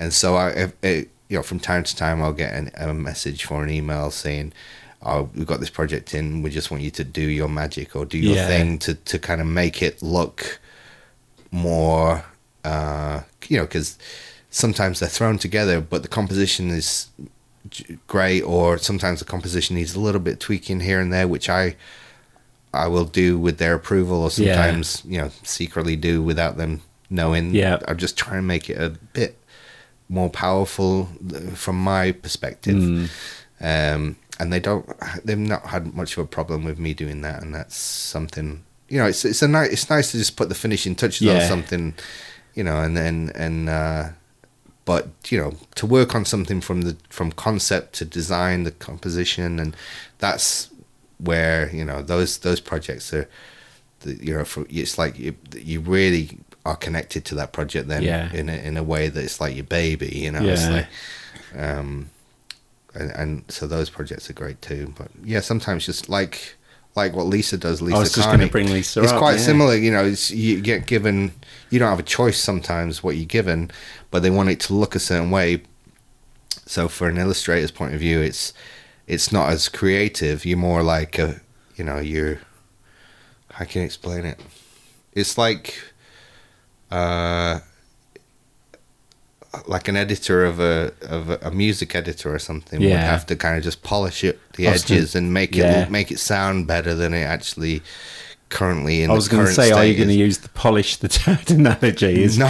And so I, it, you know, from time to time, I'll get an, a message or an email saying, oh, we've got this project in, we just want you to do your magic or do your yeah. thing to, to kind of make it look more, uh, you know, because sometimes they're thrown together, but the composition is great, or sometimes the composition needs a little bit tweaking here and there, which I I will do with their approval, or sometimes, yeah. you know, secretly do without them knowing. Yeah. I'm just trying to make it a bit more powerful from my perspective. Mm. Um And they don't, they've not had much of a problem with me doing that, and that's something, you know. It's it's a nice, it's nice to just put the finishing touches yeah. on something, you know, and then and, and uh, but you know, to work on something from the from concept to design, the composition, and that's where, you know, those those projects are, the, you know, for, it's like you, you really are connected to that project then yeah. in a, in a way that it's like your baby, you know. Yeah. It's like, um. And, and so those projects are great too. But yeah, sometimes just like like what Lisa does, Lisa I was just going to bring Lisa It's up, quite yeah. similar, you know, it's, you get given, you don't have a choice sometimes what you're given, but they want it to look a certain way. So for an illustrator's point of view, it's it's not as creative. You're more like, a, you know, you're, how can I explain it? It's like, uh... like an editor of a of a music editor or something yeah. would have to kind of just polish it the edges gonna, and make it yeah. make it sound better than it actually currently in I was going to say, are you going to use the polish the turd analogy? Is no,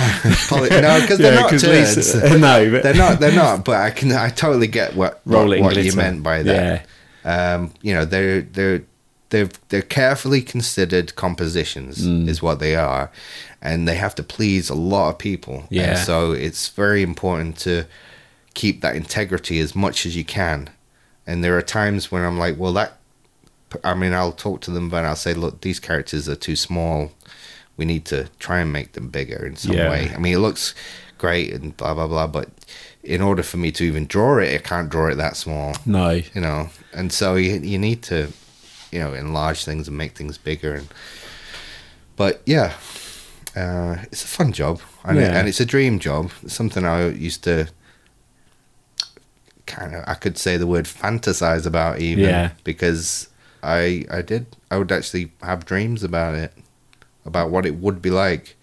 poli- no, because yeah, they're not turds. Lisa, no, but they're not. They're not. But I can. I totally get what what, what you meant by that. Yeah. Um, you know, they're they're they're they're carefully considered compositions mm. is what they are. And they have to please a lot of people. Yeah. And so it's very important to keep that integrity as much as you can. And there are times when I'm like, well, that, I mean, I'll talk to them, but I'll say, look, these characters are too small. We need to try and make them bigger in some yeah. way. I mean, it looks great and blah, blah, blah. But in order for me to even draw it, I can't draw it that small. No. You know, and so you, you need to, you know, enlarge things and make things bigger. And But yeah. Uh, it's a fun job, and, yeah. it, and it's a dream job. It's something I used to kind of, I could say the word fantasize about even, yeah. because I I did. I would actually have dreams about it, about what it would be like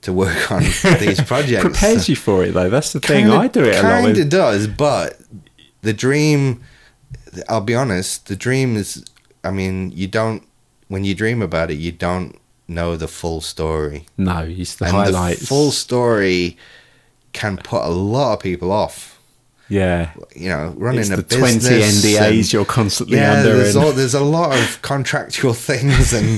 to work on these projects. Prepares you for it, though. That's the thing. Kinda, I do it a lot. Kind of does, but the dream, I'll be honest, the dream is, I mean, you don't, when you dream about it, you don't know the full story. No, it's the and highlights. The full story can put a lot of people off. Yeah, you know, running it's a the business, twenty N D As and, you're constantly yeah, under. There's, all, there's a lot of contractual things and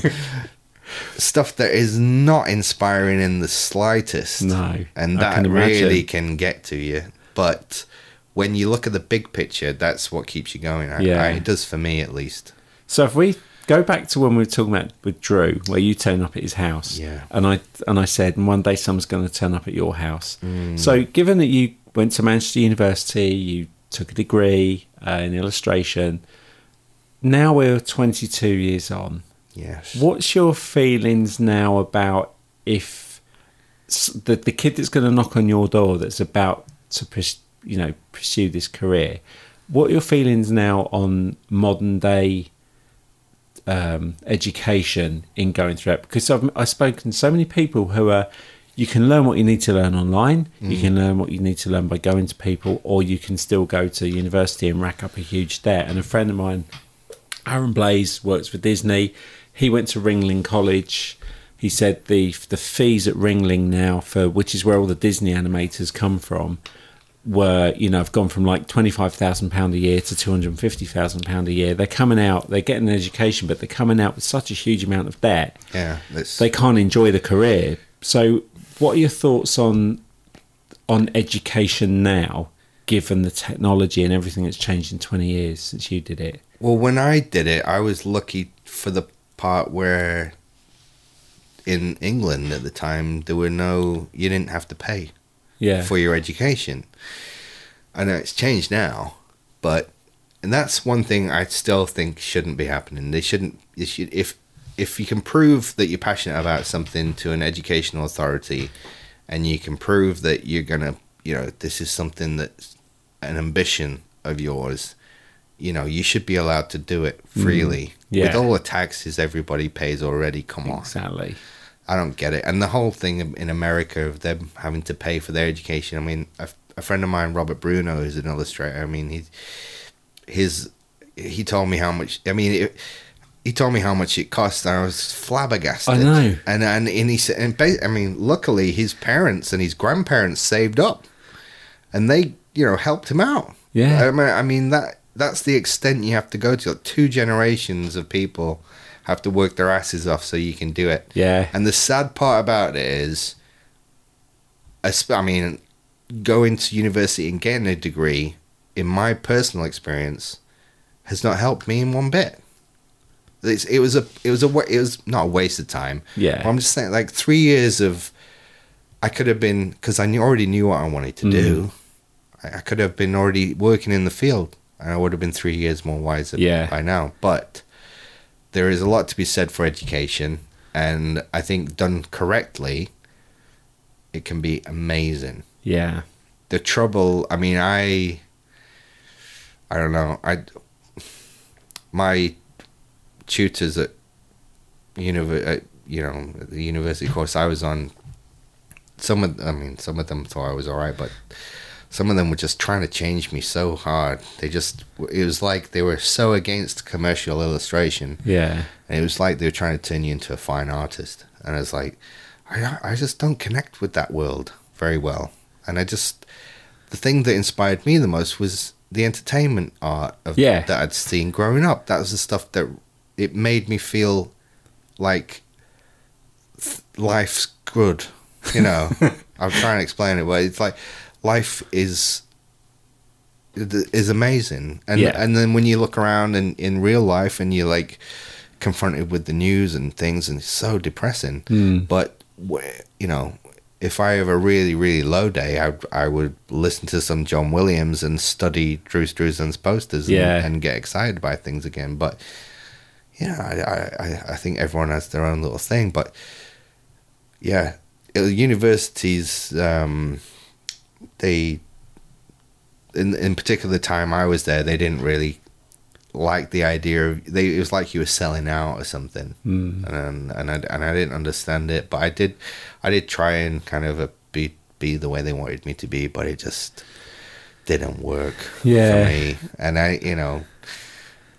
stuff that is not inspiring in the slightest. No, and that can really can get to you. But when you look at the big picture, that's what keeps you going. I, yeah, I, it does for me at least. So if we go back to when we were talking about with Drew, where you turn up at his house. Yeah. And I and I said, and one day someone's going to turn up at your house. Mm. So given that you went to Manchester University, you took a degree uh, in illustration. Now we're twenty-two years on. Yes. What's your feelings now about if the the kid that's going to knock on your door, that's about to pres- you know pursue this career? What are your feelings now on modern day um, education in going through it? Because I've I've spoken to so many people who are. You can learn what you need to learn online. Mm. You can learn what you need to learn by going to people, or you can still go to university and rack up a huge debt. And a friend of mine, Aaron Blaze, works for Disney. He went to Ringling College. He said the the fees at Ringling now, for which is where all the Disney animators come from, were, you know, have gone from like twenty-five thousand pounds a year to two hundred fifty thousand pounds a year. They're coming out, they're getting an education, but they're coming out with such a huge amount of debt. Yeah, that's... they can't enjoy the career. So... what are your thoughts on on education now, given the technology and everything that's changed in twenty years since you did it? Well, when I did it, I was lucky for the part where in England at the time, there were no, you didn't have to pay yeah. for your education. I know it's changed now, but, and that's one thing I still think shouldn't be happening. They shouldn't, they should, if, If you can prove that you're passionate about something to an educational authority, and you can prove that you're going to, you know, this is something that's an ambition of yours, you know, you should be allowed to do it freely. Mm, yeah. With all the taxes everybody pays already, come on. Exactly. I don't get it. And the whole thing in America of them having to pay for their education. I mean, a, a friend of mine, Robert Bruno, is an illustrator. I mean, he, his, he told me how much, I mean... It, He told me how much it cost, and I was flabbergasted. I know. And and, and he said, and ba- I mean, luckily his parents and his grandparents saved up, and they, you know, helped him out. Yeah. I mean, I mean that that's the extent you have to go to. Like, two generations of people have to work their asses off so you can do it. Yeah. And the sad part about it is, I mean, going to university and getting a degree, in my personal experience, has not helped me in one bit. It's, it was a, it was a, it was not a waste of time. Yeah, I'm just saying, like three years of, I could have been, because I knew, already knew what I wanted to mm. do. I, I could have been already working in the field, and I would have been three years more wiser yeah. by now. But there is a lot to be said for education, and I think done correctly, it can be amazing. Yeah. The trouble, I mean, I, I don't know, I, my. tutors at you know at, you know the university course I was on, some of I mean some of them thought I was all right, but some of them were just trying to change me so hard. They just, it was like they were so against commercial illustration, yeah and it was like they were trying to turn you into a fine artist, and I was like, I, I just don't connect with that world very well. And I just, the thing that inspired me the most was the entertainment art of yeah. that I'd seen growing up. That was the stuff that it made me feel like th- life's good, you know. I'm trying to explain it, but it's like life is is amazing, and yeah. and then when you look around in, in real life and you're like confronted with the news and things, and it's so depressing. Mm. But you know, if I have a really really low day, I I would listen to some John Williams and study Drew Struzan's posters yeah. and, and get excited by things again, but. Yeah, I, I I think everyone has their own little thing, but yeah, universities um, they in in particular the time I was there, they didn't really like the idea of they. It was like you were selling out or something, mm. and and I and I didn't understand it, but I did I did try and kind of a, be be the way they wanted me to be, but it just didn't work yeah. for me, and I you know.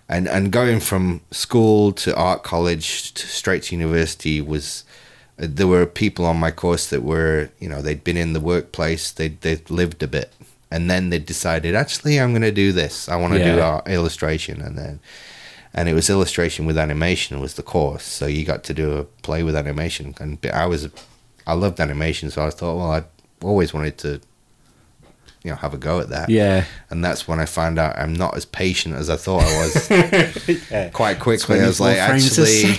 And and going from school to art college to straight to university was, uh, there were people on my course that were, you know, they'd been in the workplace, they'd, they'd lived a bit. And then they decided, actually, I'm going to do this. I want to yeah. do art illustration. And then, and it was illustration with animation was the course. So you got to do a play with animation. And I was, I loved animation. So I thought, well, I always wanted to you know, have a go at that. Yeah. And that's when I found out I'm not as patient as I thought I was. Yeah. Quite quickly, I was like, actually,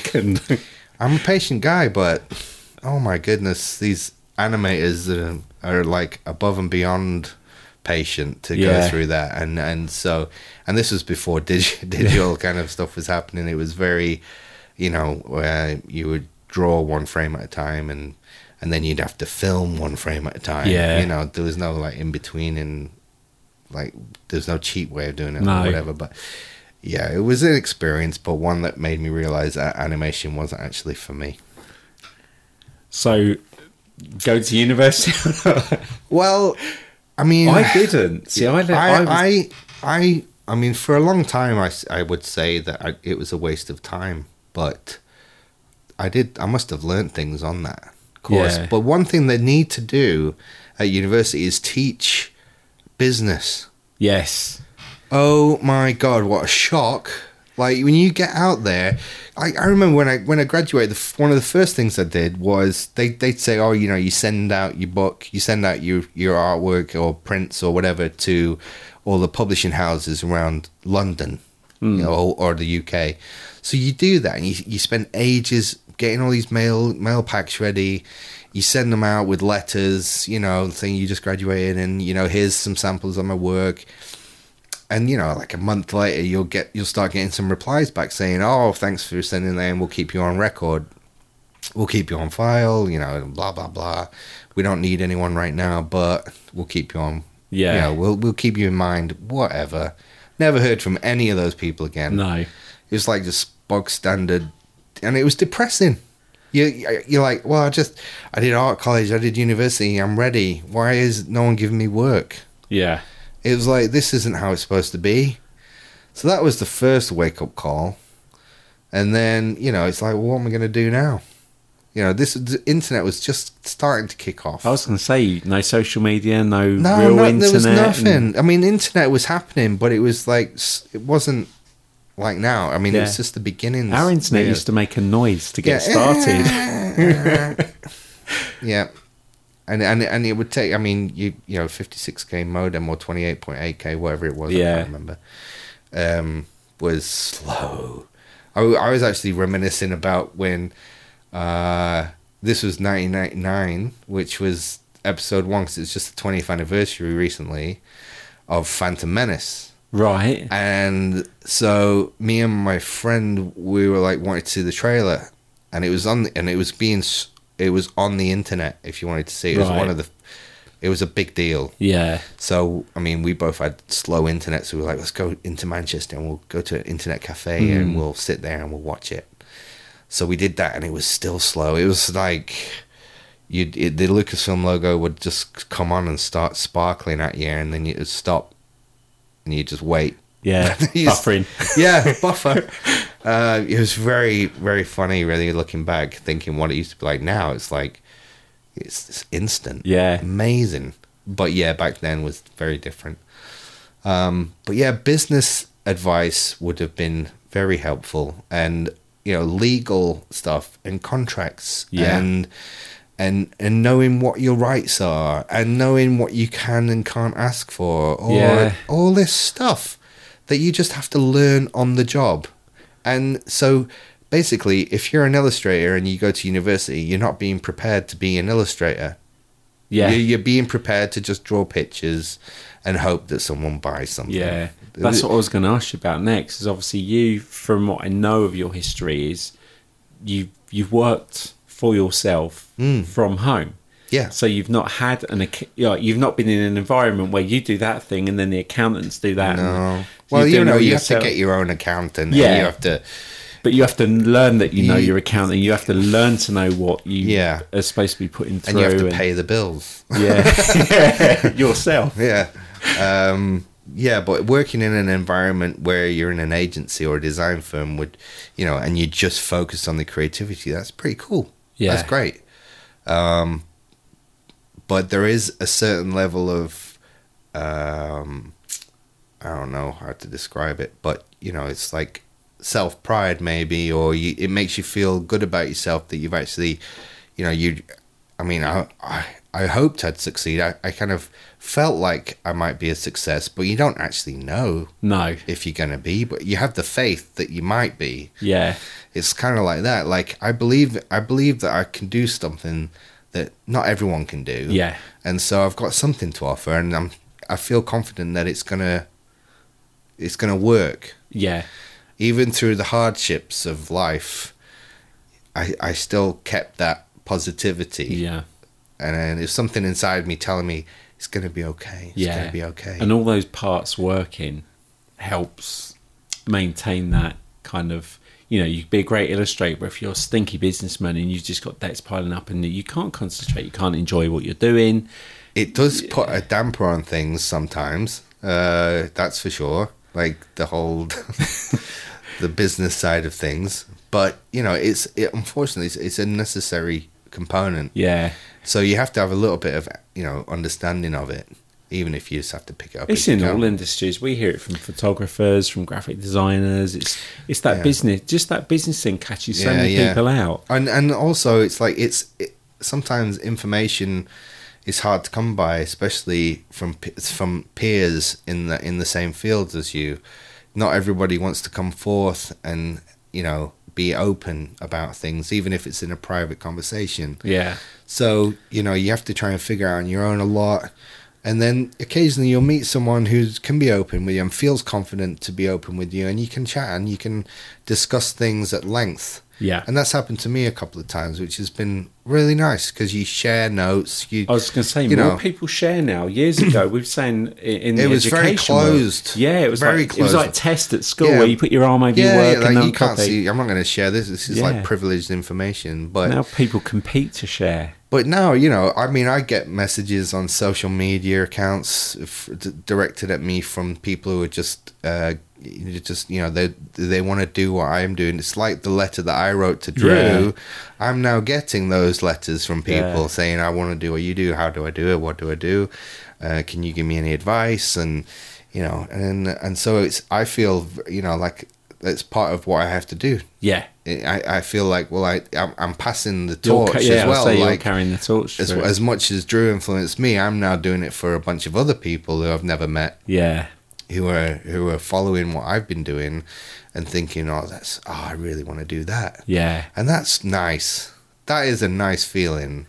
I'm a patient guy, but oh my goodness, these animators uh, are like above and beyond patient to yeah. go through that. And and so, and this was before dig- digital yeah. kind of stuff was happening. It was very, you know, where you would draw one frame at a time and and then you'd have to film one frame at a time. Yeah. You know, there was no like in between, and like there's no cheap way of doing it no. or whatever. But yeah, it was an experience, but one that made me realize that animation wasn't actually for me. So go to university. Well, I mean, I didn't see. I, I, I, I, I, I mean, for a long time, I, I would say that I, it was a waste of time, but I did. I must have learned things on that course. Yeah. But one thing they need to do at university is teach business. Yes. Oh my God! What a shock! Like when you get out there, I, I remember when I when I graduated, the f- one of the first things I did was they they'd say, oh, you know, you send out your book, you send out your your artwork or prints or whatever to all the publishing houses around London, mm. you know, or, or the U K. So you do that, and you you spend ages getting all these mail mail packs ready. You send them out with letters, you know, saying you just graduated, and you know, here's some samples of my work. And, you know, like a month later, you'll get you'll start getting some replies back saying, oh, thanks for sending that in. We'll keep you on record. We'll keep you on file, you know, and blah, blah, blah. We don't need anyone right now, but we'll keep you on. Yeah. You know, we'll, we'll keep you in mind, whatever. Never heard from any of those people again. No. It was like just bog standard. And it was depressing. You, you're like, well, I just, I did art college. I did university. I'm ready. Why is no one giving me work? Yeah. It was like, this isn't how it's supposed to be. So that was the first wake-up call. And then, you know, it's like, well, what am I going to do now? You know, this the internet was just starting to kick off. I was going to say, no social media, no, no real no, internet. No, there was nothing. And I mean, internet was happening, but it was like, it wasn't like now. I mean, yeah. it was just the beginnings. Our internet yeah. used to make a noise to get yeah. started. yeah. And and and it would take, I mean, you you know, fifty-six K modem or twenty-eight point eight K, whatever it was, yeah. I can't remember, um, was slow. I, I was actually reminiscing about when, uh, this was nineteen ninety-nine, which was episode one, because it's just the twentieth anniversary recently of Phantom Menace. Right. And so me and my friend, we were like, wanted to see the trailer, and it was on, and it was being... It was on the internet if you wanted to see. It was right. one of the. It was a big deal. Yeah. So I mean, we both had slow internet, so we were like, let's go into Manchester and we'll go to an internet cafe mm. and we'll sit there and we'll watch it. So we did that, and it was still slow. It was like, you the Lucasfilm logo would just come on and start sparkling at you, and then you would stop, and you just wait. Yeah, buffering. Yeah, buffer. Uh, it was very, very funny, really, looking back, thinking what it used to be like now. It's like, it's, it's instant. Yeah. Amazing. But yeah, back then was very different. Um, but yeah, business advice would have been very helpful. And, you know, legal stuff and contracts yeah. and, and, and knowing what your rights are and knowing what you can and can't ask for or yeah. all this stuff that you just have to learn on the job. And so basically, if you're an illustrator and you go to university, you're not being prepared to be an illustrator. Yeah. You're, you're being prepared to just draw pictures and hope that someone buys something. Yeah. That's what I was going to ask you about next is obviously you, from what I know of your history, is you, you've worked for yourself mm. from home. Yeah. So you've not had an, you know, you've not been in an environment where you do that thing and then the accountants do that. No. And well, you know, you yourself. have to get your own accountant. Yeah. And you have to, but you have to learn that you know you, your accountant. You have to learn to know what you yeah. are supposed to be putting through. And you have to and, pay the bills. Yeah. Yourself. Yeah. Um, yeah. But working in an environment where you're in an agency or a design firm would, you know, and you just focus on the creativity. That's pretty cool. Yeah. That's great. Um, But there is a certain level of, um, I don't know how to describe it, but, you know, it's like self-pride maybe, or you, it makes you feel good about yourself that you've actually, you know, you, I mean, I I, I hoped I'd succeed. I, I kind of felt like I might be a success, but you don't actually know no. if you're going to be, but you have the faith that you might be. Yeah. It's kind of like that. Like, I believe I believe that I can do something that not everyone can do. Yeah. And so I've got something to offer, and I'm I feel confident that it's going to it's going to work. Yeah. Even through the hardships of life, I I still kept that positivity. Yeah. And then there's something inside me telling me it's going to be okay. It's yeah. going to be okay. And all those parts working helps maintain that kind of, you know, you'd be a great illustrator, but if you're a stinky businessman and you've just got debts piling up and you can't concentrate, you can't enjoy what you're doing. It does put a damper on things sometimes. Uh, that's for sure. Like the whole, the business side of things. But, you know, it's it, unfortunately, it's, it's a necessary component. Yeah. So you have to have a little bit of, you know, understanding of it, even if you just have to pick it up. It's in all industries. We hear it from photographers, from graphic designers. It's it's that yeah. business, just that business thing catches so yeah, many yeah. people out. And and also it's like it's it, sometimes information is hard to come by, especially from from peers in the in the same field as you. Not everybody wants to come forth and, you know, be open about things, even if it's in a private conversation. Yeah. So, you know, you have to try and figure out on your own a lot. And then occasionally you'll meet someone who can be open with you and feels confident to be open with you, and you can chat and you can discuss things at length. Yeah. And that's happened to me a couple of times, which has been really nice because you share notes. You, I was going to say, more know, people share now. Years ago, we were saying in the education It was education very closed. World, yeah, it was very like, closed. It was like test at school yeah. where you put your arm over yeah, your work yeah, like and you can't copy. See, I'm not going to share this. This is yeah. like privileged information. But now people compete to share. But now, you know, I mean, I get messages on social media accounts f- directed at me from people who are just, uh, just you know, they they want to do what I'm doing. It's like the letter that I wrote to Drew. Yeah. I'm now getting those letters from people yeah. saying, I want to do what you do. How do I do it? What do I do? Uh, can you give me any advice? And, you know, and and so it's, I feel, you know, like it's part of what I have to do. Yeah. I, I feel like, well, I, I'm, I'm passing the torch ca- yeah, as well. Like, you're carrying the torch. As, as much as Drew influenced me, I'm now doing it for a bunch of other people who I've never met. Yeah. Who are who are following what I've been doing and thinking, oh, that's, oh, I really want to do that. Yeah. And that's nice. That is a nice feeling.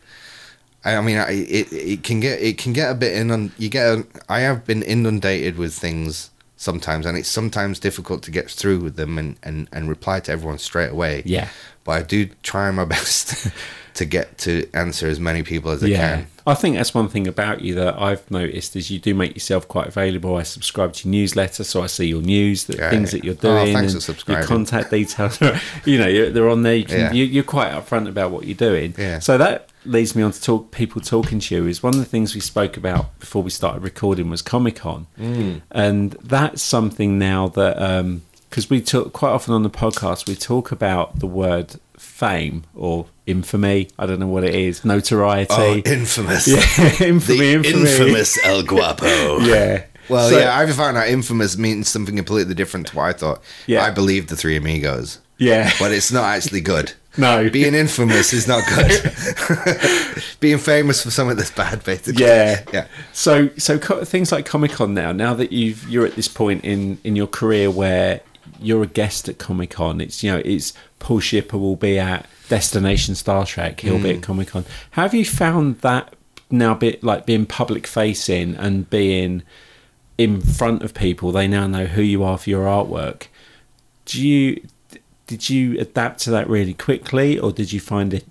I, I mean, I, it, it can get, it can get a bit inund- you get, a, I have been inundated with things sometimes, and it's sometimes difficult to get through with them and, and, and reply to everyone straight away. Yeah. But I do try my best to get to answer as many people as I yeah. can. I think that's one thing about you that I've noticed is you do make yourself quite available. I subscribe to your newsletter, so I see your news, the yeah. things that you're doing. Oh, thanks and for subscribing. Your contact details, are, you know, they're on there. You can, yeah. you, you're quite upfront about what you're doing. Yeah. So that leads me on to talk. People talking to you is one of the things we spoke about before we started recording was Comic-Con, mm. and that's something now that um, because we talk quite often on the podcast, we talk about the word fame or infamy. I don't know what it is. Notoriety. Oh, infamous. Yeah, infamy. The infamy. Infamous El Guapo. yeah. Well, so, yeah, I found out infamous means something completely different to what I thought. Yeah. I believed the Three Amigos. Yeah. But it's not actually good. No. Being infamous is not good. Being famous for something that's bad, basically. Yeah. Yeah. So so co- things like Comic-Con now, now that you've, you're at this point in, in your career where you're a guest at Comic-Con, it's, you know, it's Paul Shipper will be at Destination Star Trek, he'll mm. be at Comic-Con. How have you found that now, bit like being public-facing and being in front of people, they now know who you are for your artwork. Do you... Did you adapt to that really quickly, or did you find it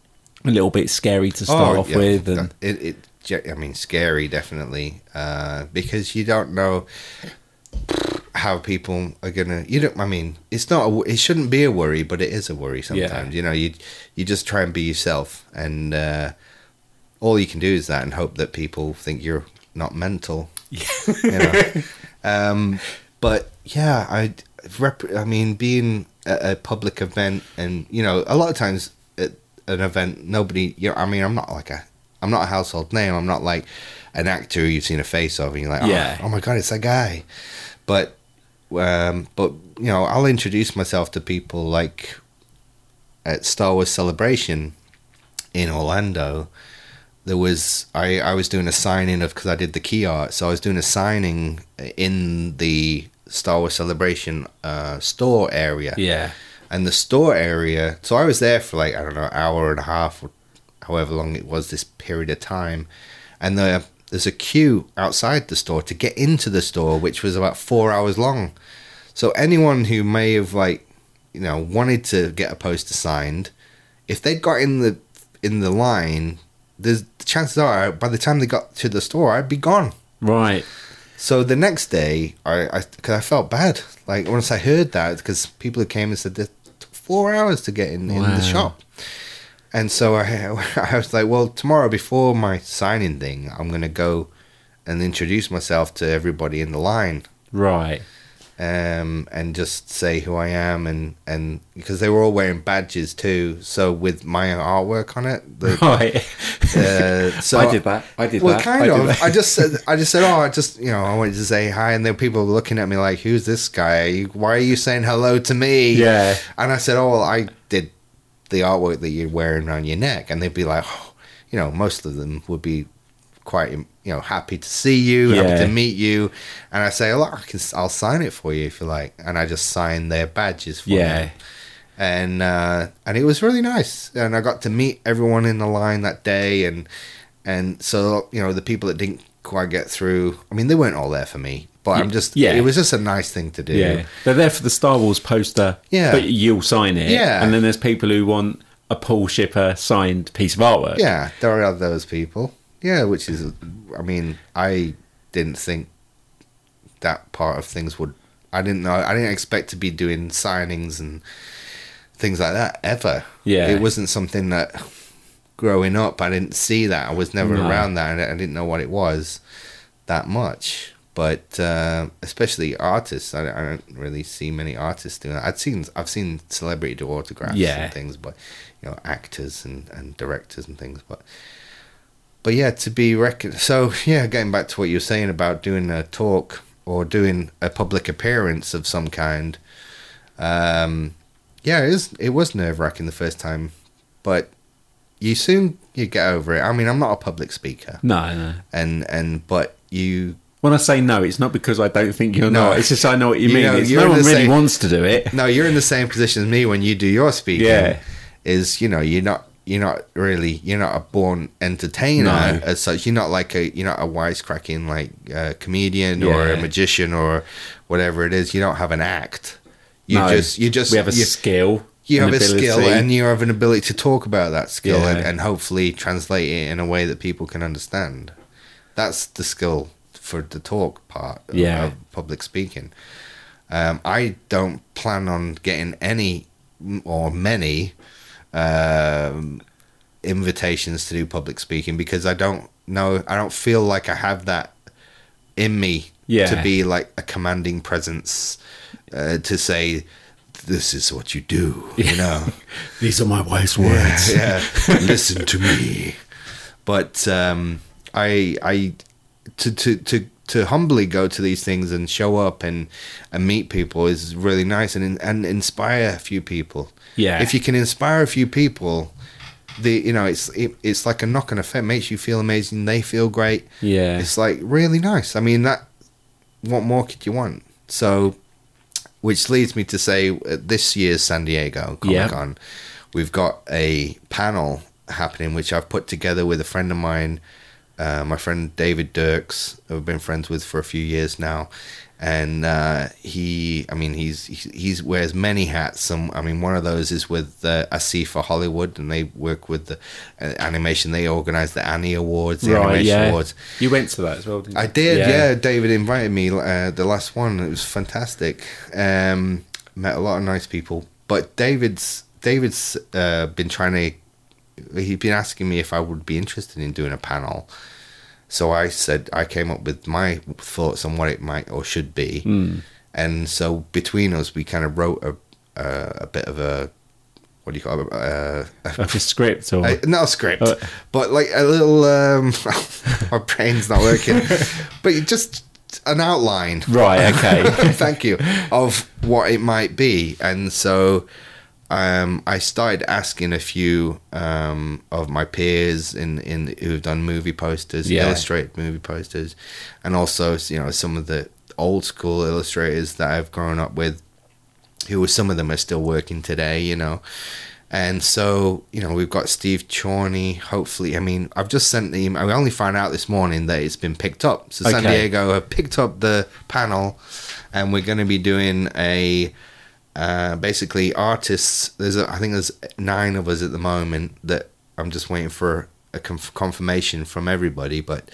a little bit scary to start oh, off yeah. with? And it, it, I mean, scary, definitely, uh, because you don't know how people are gonna. You don't. I mean, it's not. A, it shouldn't be a worry, but it is a worry sometimes. Yeah. You know, you you just try and be yourself, and uh, all you can do is that, and hope that people think you're not mental. Yeah. You know? um, but yeah, I. Rep- I mean, being at a public event, and you know, a lot of times at an event, nobody. You know, I mean, I'm not like a, I'm not a household name. I'm not like an actor who you've seen a face of, and you're like, yeah. oh, oh my god, it's that guy. But, um, but you know, I'll introduce myself to people like at Star Wars Celebration in Orlando. there was, I, I was doing a signing of, because I did the key art, so I was doing a signing in the Star Wars Celebration uh, store area. Yeah. And the store area, so I was there for like, I don't know, an hour and a half, or however long it was, this period of time. And the, there's a queue outside the store to get into the store, which was about four hours long. So anyone who may have like, you know, wanted to get a poster signed, if they'd got in the in the line, there's the chances are by the time they got to the store, I'd be gone. Right. So the next day, I, I, cause I felt bad. Like once I heard that, because people who came and said it took four hours to get in, wow. in the shop. And so I, I was like, well, tomorrow before my signing thing, I'm going to go and introduce myself to everybody in the line. Right. Um, and just say who I am, and, and because they were all wearing badges too, so with my artwork on it. The, right. Uh, so I did that. I did well, that. Well, kind I of. I just said, I just said, oh, I just, you know, I wanted to say hi, and then people were looking at me like, who's this guy? Why are you saying hello to me? Yeah. And I said, oh, well, I did the artwork that you're wearing on your neck, and they'd be like, oh, you know, most of them would be quite, you know, happy to see you, yeah. happy to meet you, and I say, "Look, I can, I'll sign it for you if you like," and I just sign their badges for yeah. them, and uh, and it was really nice, and I got to meet everyone in the line that day, and and so you know the people that didn't quite get through, I mean they weren't all there for me, but yeah. I'm just, yeah. it was just a nice thing to do. Yeah. They're there for the Star Wars poster, yeah, but you'll sign it, yeah, and then there's people who want a Paul Shipper signed piece of artwork, yeah, there are those people. Yeah, which is, I mean, I didn't think that part of things would, I didn't know, I didn't expect to be doing signings and things like that ever. Yeah. It wasn't something that, growing up, I didn't see that. I was never no. around that, and I didn't know what it was that much. But uh, especially artists, I, I don't really see many artists doing that. I've seen, I've seen celebrity do autographs yeah. and things, but, you know, actors and, and directors and things, but... But yeah, to be reckoned. So yeah, getting back to what you were saying about doing a talk or doing a public appearance of some kind. Um, yeah, it was, it was nerve-wracking the first time, but you soon you get over it. I mean, I'm not a public speaker. No, no. And and but you. When I say no, it's not because I don't think you're no, not. It's just I know what you, you mean. Know, it's no one really same, wants to do it. No, you're in the same position as me when you do your speaking. Yeah, is you know you're not. You're not really, you're not a born entertainer no. as such. You're not like a, you're not a wisecracking like uh, comedian yeah. or a magician or whatever it is. You don't have an act. You no, just, you just, we have a you, skill. You have ability. a skill, and you have an ability to talk about that skill yeah. and, and hopefully translate it in a way that people can understand. That's the skill for the talk part of, yeah. of public speaking. Um, I don't plan on getting any or many. Um, invitations to do public speaking because I don't know, I don't feel like I have that in me yeah. to be like a commanding presence uh, to say this is what you do, yeah. you know. These are my wise words. Yeah, yeah. Listen to me. But um, I, I, to to to to humbly go to these things and show up and, and meet people is really nice and and inspire a few people. Yeah. If you can inspire a few people, the you know it's it, it's like a knock-on effect. It makes you feel amazing. They feel great. Yeah. It's like really nice. I mean, that. What more could you want? So, which leads me to say, uh, this year's San Diego Comic Con, yeah. we've got a panel happening, which I've put together with a friend of mine, uh, my friend David Dirks, who I've been friends with for a few years now. And uh, he, I mean, he's he wears many hats. And I mean, one of those is with uh, A C for Hollywood, and they work with the uh, animation. They organise the Annie Awards, the right, Animation yeah. Awards. You went to that as well, didn't you? I did, yeah. yeah. David invited me, uh, the last one. It was fantastic. Um, met a lot of nice people. But David's David's uh, been trying to, he'd been asking me if I would be interested in doing a panel. So I said, I came up with my thoughts on what it might or should be. Mm. And so between us, we kind of wrote a uh, a bit of a, what do you call it? Uh, a, like a script? Or... A, not a script, uh, but like a little, um, my brain's not working, but just an outline. Right, okay. Thank you. Of what it might be. And so Um, I started asking a few um, of my peers in, in who've done movie posters, yeah. illustrated movie posters, and also, you know, some of the old school illustrators that I've grown up with, who some of them are still working today, you know. And so, you know, we've got Steve Chorney, hopefully. I mean, I've just sent the email. I only found out this morning that it's been picked up. So okay. San Diego have picked up the panel, and we're going to be doing a... Uh, basically artists, there's a, I think there's nine of us at the moment that I'm just waiting for a conf- confirmation from everybody, but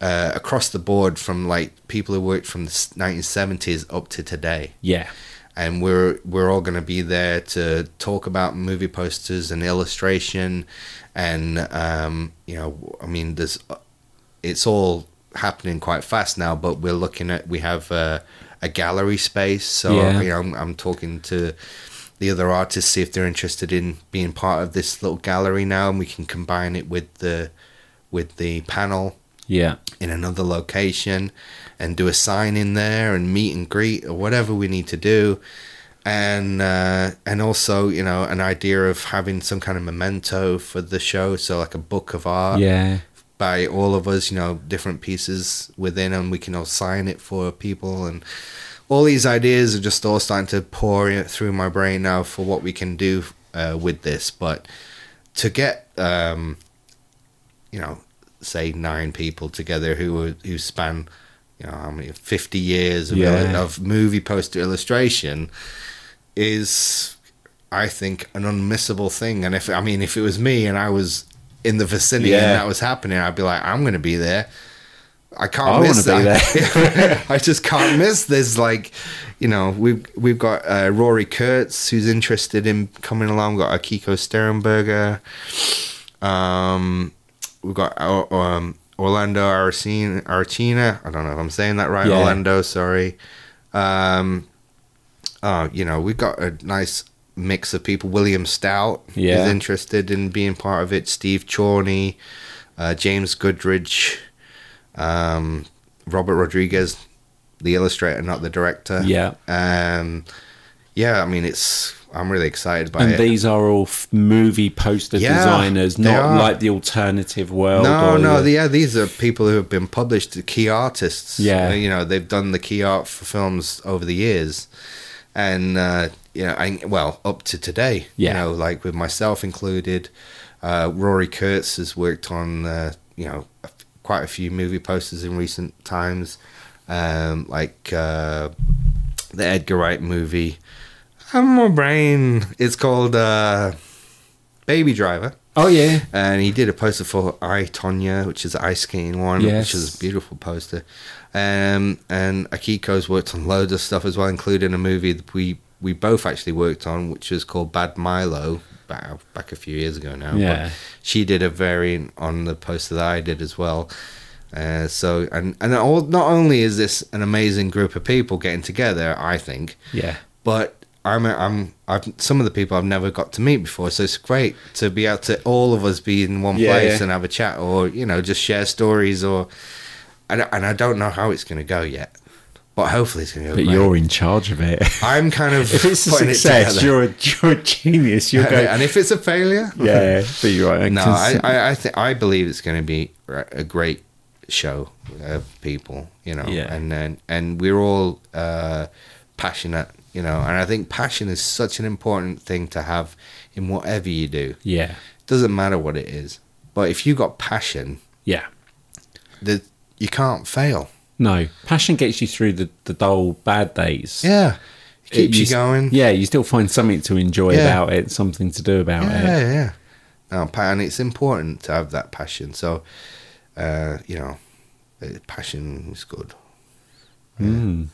uh, across the board from like people who worked from the nineteen seventies up to today. Yeah. And we're we're all going to be there to talk about movie posters and illustration and um, you know, I mean, there's it's all happening quite fast now, but we're looking at, we have uh, a gallery space, so yeah. you know, I'm, I'm talking to the other artists, see if they're interested in being part of this little gallery now, and we can combine it with the with the panel yeah in another location and do a sign in there and meet and greet or whatever we need to do. And uh, and also, you know, an idea of having some kind of memento for the show, so like a book of art yeah by all of us, you know, different pieces within, and we can all sign it for people. And all these ideas are just all starting to pour through my brain now for what we can do uh, with this. But to get, um, you know, say nine people together who who span, you know, how many fifty years of, yeah. of movie poster illustration is, I think, an unmissable thing. And if I mean, if it was me and I was in the vicinity yeah. and that was happening, I'd be like, I'm gonna be there. I can't I miss that. I just can't miss this. Like, you know, we've we've got uh, Rory Kurtz, who's interested in coming along. We've got Akiko Sternberger. Um, we've got uh, um, Orlando Aracena. Aracena. I don't know if I'm saying that right. Yeah. Orlando, sorry. Um, uh, you know, we've got a nice mix of people. William Stout yeah. is interested in being part of it. Steve Chorney, uh, James Goodridge, um, Robert Rodriguez, the illustrator, not the director. Yeah. Um, yeah, I mean, it's, I'm really excited by and it. And these are all f- movie poster yeah, designers, not are. like the alternative world. No, no, the, yeah, these are people who have been published, key artists. Yeah. You know, they've done the key art for films over the years. And, uh, you know, I, well, up to today, yeah. you know, like with myself included, uh, Rory Kurtz has worked on, uh, you know, quite a few movie posters in recent times, um, like uh, the Edgar Wright movie. I'm my brain. It's called uh, Baby Driver. Oh, yeah. And he did a poster for I, Tonya, which is the ice skating one, yes. which is a beautiful poster. Um, and Akiko's worked on loads of stuff as well, including a movie that we, we both actually worked on, which was called Bad Milo, back, back a few years ago now. Yeah. But she did a variant on the poster that I did as well. Uh, so, and, and all, not only is this an amazing group of people getting together, I think, yeah, but... I'm, I'm, I've, some of the people I've never got to meet before, so it's great to be able to all of us be in one yeah, place yeah. and have a chat, or you know, just share stories, or and and I don't know how it's going to go yet, but hopefully it's going to go. But great. You're in charge of it. I'm kind of if it's a success, it you're a you're a genius. You're going, and if it's a failure, yeah, yeah but you're right. No, I I I, th- I believe it's going to be a great show of people, you know, yeah. and and, and we're all uh, passionate. You know, and I think passion is such an important thing to have in whatever you do. Yeah. It doesn't matter what it is. But if you got passion, yeah, the, you can't fail. No. Passion gets you through the, the dull, bad days. Yeah. It keeps it, you, you going. Yeah, you still find something to enjoy yeah. about it, something to do about yeah, it. Yeah, yeah, yeah. And it's important to have that passion. So, uh, you know, passion is good. Yeah. Mm.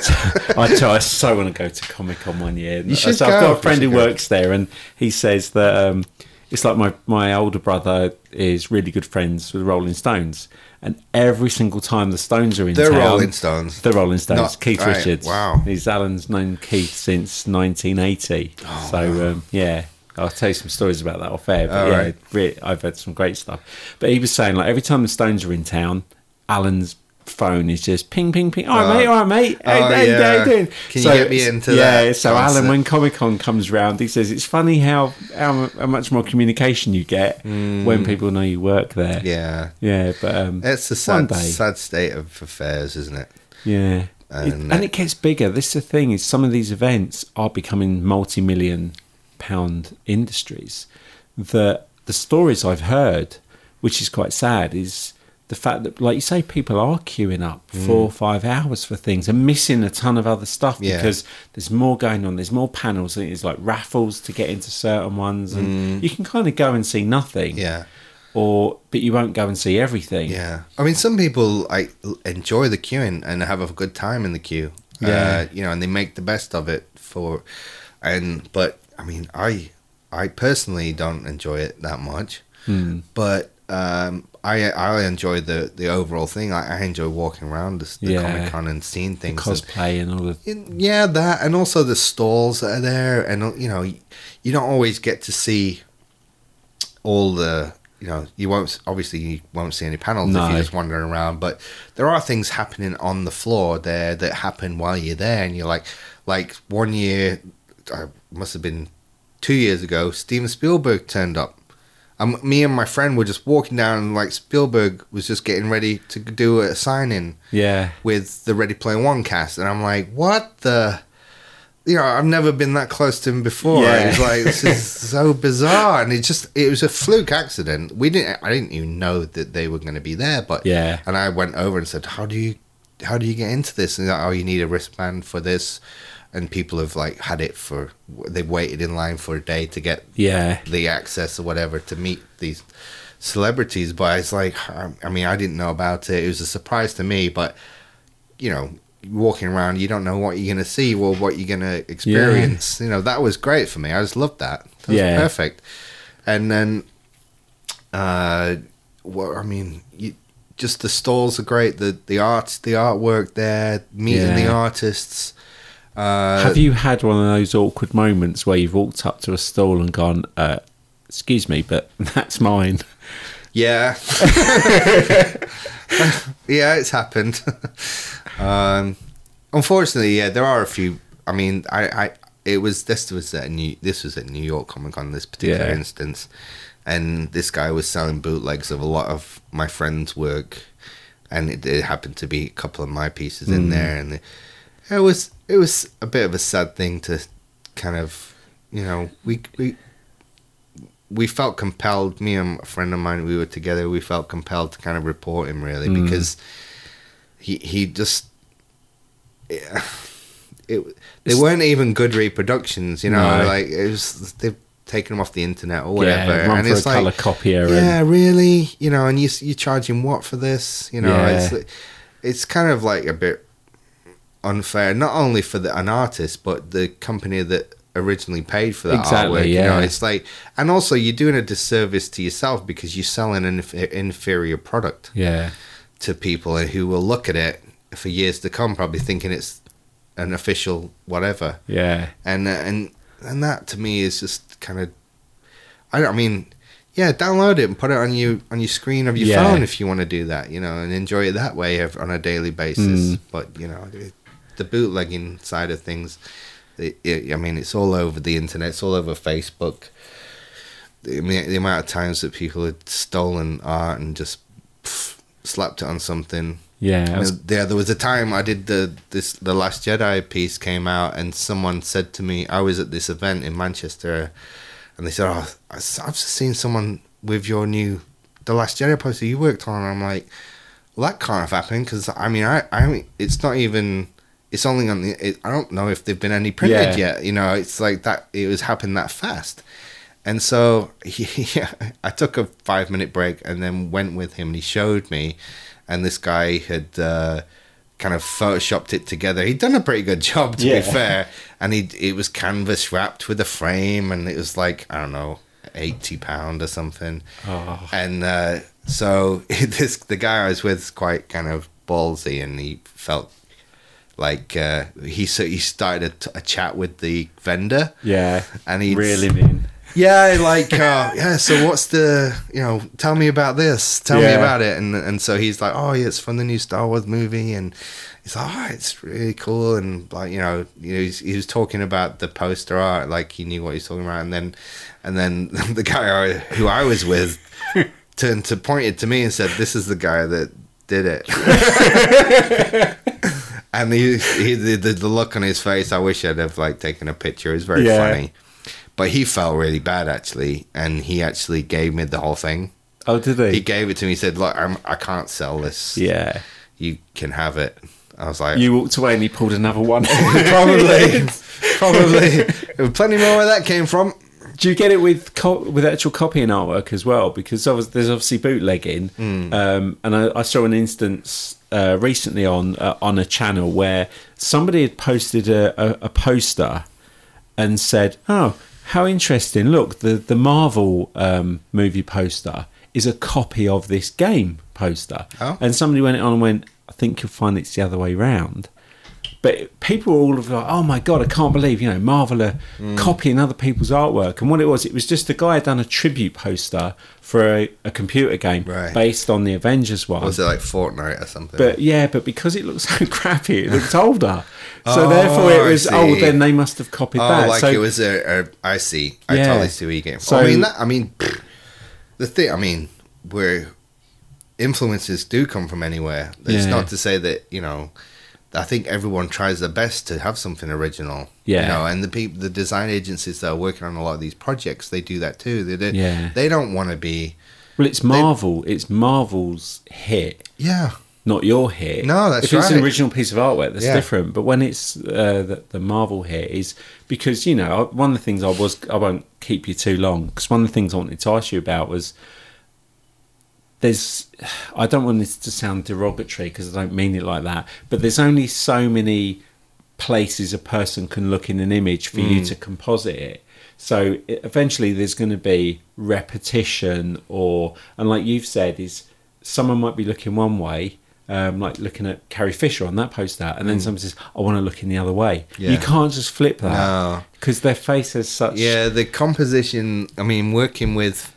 So, I, t- I so want to go to Comic-Con one year. You should so go. I've got a friend who works there, and he says that um, it's like my, my older brother is really good friends with Rolling Stones, and every single time the Stones are in the town... They're Rolling Stones. They're Rolling Stones. Not, Keith right, Richards. Wow. He's Alan's known Keith since nineteen eighty. Oh, so, wow. um, yeah, I'll tell you some stories about that off air. But, yeah, right. really, I've had some great stuff. But he was saying, like, every time the Stones are in town, Alan's phone is just ping, ping, ping. All right, uh, mate, all right, mate. Hey, oh, hey, yeah. How you doing? Can so, you get me into yeah, that? So Alan, when Comic-Con comes round, he says, it's funny how, how, how much more communication you get mm. when people know you work there. Yeah. Yeah, but... Um, it's a sad, sad state of affairs, isn't it? Yeah. And it, and it, it gets bigger. This is the thing, is some of these events are becoming multi-million pound industries. That the stories I've heard, which is quite sad, is... the fact that, like you say, people are queuing up mm. four or five hours for things and missing a ton of other stuff yeah. because there's more going on. There's more panels. And it's like raffles to get into certain ones. And mm. you can kind of go and see nothing. Yeah. Or, but you won't go and see everything. Yeah. I mean, some people like, enjoy the queuing and have a good time in the queue. Yeah. Uh, you know, and they make the best of it for... And But, I mean, I, I personally don't enjoy it that much. Mm. But... Um, I I enjoy the, the overall thing. I, I enjoy walking around the, the yeah. Comic-Con and seeing things. The cosplay and, and all the... Yeah, that. And also the stalls that are there. And, you know, you don't always get to see all the... You know, you won't... Obviously, you won't see any panels no. if you're just wandering around. But there are things happening on the floor there that happen while you're there. And you're like... Like, one year... I must have been two years ago, Steven Spielberg turned up. Um, me and my friend were just walking down, and like Spielberg was just getting ready to do a sign-in yeah. with the Ready Player One cast. And I'm like, what the... You know, I've never been that close to him before. Yeah. It's like, this is so bizarre. And it just, it was a fluke accident. We didn't, I didn't even know that they were going to be there. But yeah. And I went over and said, how do you, how do you get into this? And he's like, oh, you need a wristband for this. And people have like had it for, they've waited in line for a day to get yeah. the access or whatever to meet these celebrities. But it's like, I mean, I didn't know about it. It was a surprise to me. But, you know, walking around, you don't know what you're going to see or what you're going to experience. Yeah. You know, that was great for me. I just loved that. That was yeah. perfect. And then, uh, well, I mean, you, just the stalls are great. The, the arts, the artwork there, meeting yeah. the artists. Uh, have you had one of those awkward moments where you've walked up to a stall and gone, uh, excuse me, but that's mine? Yeah. Yeah, it's happened. Um, unfortunately, yeah, there are a few. I mean, I, I it was this was at New this was at New York Comic Con, this particular yeah. instance, and this guy was selling bootlegs of a lot of my friend's work, and it, it happened to be a couple of my pieces mm. in there, and it, it was. It was a bit of a sad thing to kind of, you know, we we we felt compelled, me and a friend of mine, we were together, we felt compelled to kind of report him, really, mm. because he he just, it, it they weren't even good reproductions, you know, no. like, it was, they've taken him off the internet or whatever. Yeah, run and for it's a like, colour copier. Yeah, and... really? You know, and you, you charge him what for this? You know, yeah. it's it's kind of like a bit unfair, not only for the, an artist, but the company that originally paid for that exactly, artwork. Yeah. You know, it's like, and also you're doing a disservice to yourself because you're selling an inf- inferior product. Yeah. To people who will look at it for years to come, probably thinking it's an official whatever. Yeah. And and and that to me is just kind of, I don't, I mean, yeah, download it and put it on your on your screen of your yeah. phone if you want to do that, you know, and enjoy it that way on a daily basis. Mm. But you know. It, the bootlegging side of things, it, it, I mean, it's all over the internet. It's all over Facebook. I mean, the amount of times that people had stolen art and just pff, slapped it on something. Yeah, I mean, there, there was a time I did the this the Last Jedi piece came out, and someone said to me, I was at this event in Manchester, and they said, "Oh, I've seen someone with your new the Last Jedi poster you worked on." And I'm like, "Well, that can't have happened because I mean, I I mean, it's not even." It's only on the... It, I don't know if they've been any printed yeah. yet. You know, it's like that... It was happened that fast. And so, yeah, I took a five-minute break and then went with him and he showed me. And this guy had uh, kind of photoshopped it together. He'd done a pretty good job, to yeah. be fair. And he it was canvas wrapped with a frame and it was like, I don't know, eighty pounds or something. Oh. And uh, so this the guy I was with is quite kind of ballsy and he felt... Like uh, he so he started a, t- a chat with the vendor, yeah, and he really mean. Yeah, like, uh, yeah, so what's the, you know, tell me about this, tell yeah. me about it. And and so he's like, oh, yeah, it's from the new Star Wars movie. And he's like, oh, it's really cool. And, like, you know, you know he's, he was talking about the poster art, like he knew what he was talking about. And then and then the guy I, who I was with turned to, pointed to me and said, this is the guy that did it. And he, he, the, the look on his face, I wish I'd have, like, taken a picture. It was very yeah. funny. But he felt really bad, actually, and he actually gave me the whole thing. Oh, did he? He gave it to me. He said, look, I'm, I can't sell this. Yeah. You can have it. I was like... You walked away and he pulled another one. Probably. Probably. Plenty more where that came from. Do you get it with co- with actual copying artwork as well? Because there's obviously bootlegging. Mm. Um, and I, I saw an instance... Uh, recently on uh, on a channel where somebody had posted a, a, a poster and said, oh, how interesting, look, the, the Marvel um, movie poster is a copy of this game poster. Oh. And somebody went on and went, I think you'll find it's the other way round. But people were all of like, oh my God, I can't believe, you know, Marvel are mm. copying other people's artwork. And what it was, it was just a guy had done a tribute poster for a, a computer game right. based on the Avengers one. Or was it like Fortnite or something? But yeah, but because it looked so crappy, it looked older. So oh, therefore it was, oh, then they must have copied oh, that. Oh, like so, it was a, a, I see. I yeah. totally see where you get from. So, I mean, that, I mean, the thing, I mean, where influences do come from anywhere. It's yeah. not to say that, you know, I think everyone tries their best to have something original. Yeah. You know, and the people, the design agencies that are working on a lot of these projects, they do that too. They do, yeah. They don't want to be... Well, it's Marvel. They, it's Marvel's hit. Yeah. Not your hit. No, that's if right. If it's an original piece of artwork, that's yeah. different. But when it's uh, the, the Marvel hit is... Because, you know, one of the things I was... I won't keep you too long. Because one of the things I wanted to ask you about was... There's, I don't want this to sound derogatory because I don't mean it like that, but there's only so many places a person can look in an image for mm. you to composite it. So it, eventually there's going to be repetition or, and like you've said, is someone might be looking one way, um, like looking at Carrie Fisher on that poster, and then mm. someone says, I want to look in the other way. Yeah. You can't just flip that because no. their face has such... Yeah, the composition, I mean, working with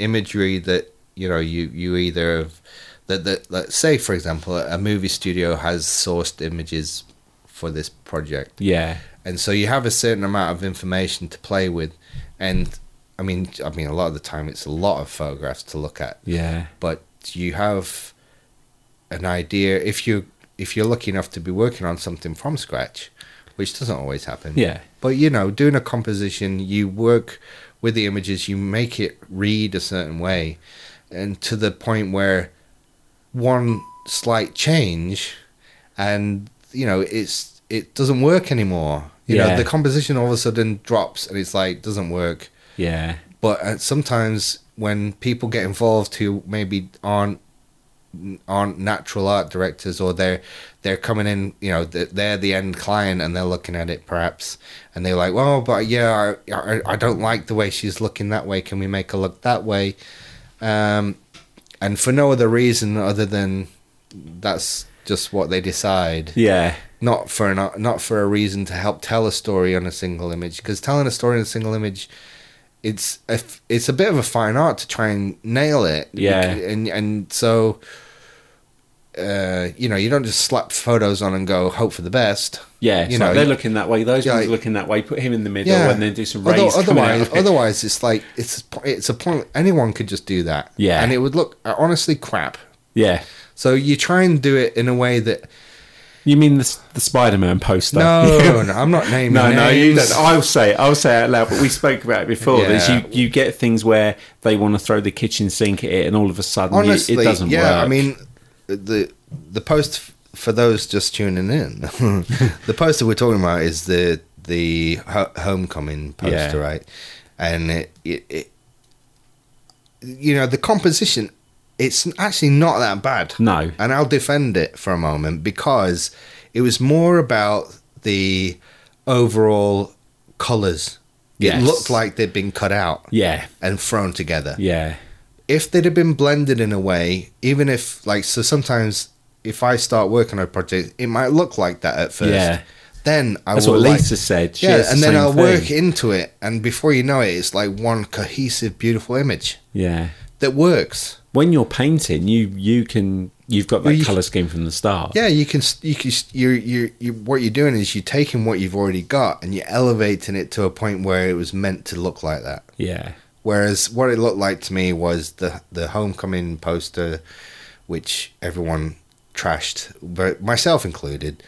imagery that, you know, you, you either have, that, that, that, say, for example, a movie studio has sourced images for this project. Yeah. And so you have a certain amount of information to play with. And, I mean, I mean, a lot of the time it's a lot of photographs to look at. Yeah. But you have an idea, if you if you're lucky enough to be working on something from scratch, which doesn't always happen. Yeah. But, you know, doing a composition, you work with the images, you make it read a certain way. And to the point where one slight change and, you know, it's it doesn't work anymore. You yeah. know, the composition all of a sudden drops and it's like, doesn't work. Yeah. But sometimes when people get involved who maybe aren't aren't natural art directors or they're, they're coming in, you know, they're the end client and they're looking at it perhaps and they're like, well, but yeah, I, I, I don't like the way she's looking that way. Can we make her look that way? Um, and for no other reason other than that's just what they decide. Yeah. Not for an, not for a reason to help tell a story on a single image, because telling a story on a single image, it's a, it's a bit of a fine art to try and nail it. Yeah. And and so, uh, you know, you don't just slap photos on and go hope for the best. Yeah. You know, like they're looking that way. Those ones like, are looking that way. Put him in the middle, yeah. and then do some rays. Otherwise, otherwise, it's like it's it's a point. Anyone could just do that. Yeah. And it would look honestly crap. Yeah. So you try and do it in a way that. You mean the, the Spider-Man poster? No, no, I'm not naming no, names. No, you, no, I'll say it. I'll say it out loud, but we spoke about it before. Yeah. Is you, you get things where they want to throw the kitchen sink at it, and all of a sudden honestly, you, it doesn't yeah, work. Yeah, I mean, the the post, for those just tuning in, the poster we're talking about is the the ho- Homecoming poster, yeah. right? And, it, it, it you know, the composition... It's actually not that bad. No. And I'll defend it for a moment because it was more about the overall colours. Yes. It looked like they'd been cut out. Yeah. And thrown together. Yeah. If they'd have been blended in a way, even if, like, so sometimes if I start working on a project, it might look like that at first. Yeah. then I That's will. That's what Lisa like, said. She yeah, and the then I'll thing. work into it, and before you know it, it's like one cohesive, beautiful image. Yeah, that works. When you're painting, you you can you've got that you, color scheme from the start. Yeah, you can you can you you you what you're doing is you're taking what you've already got and you're elevating it to a point where it was meant to look like that. Yeah. Whereas what it looked like to me was the the Homecoming poster, which everyone trashed, but myself included.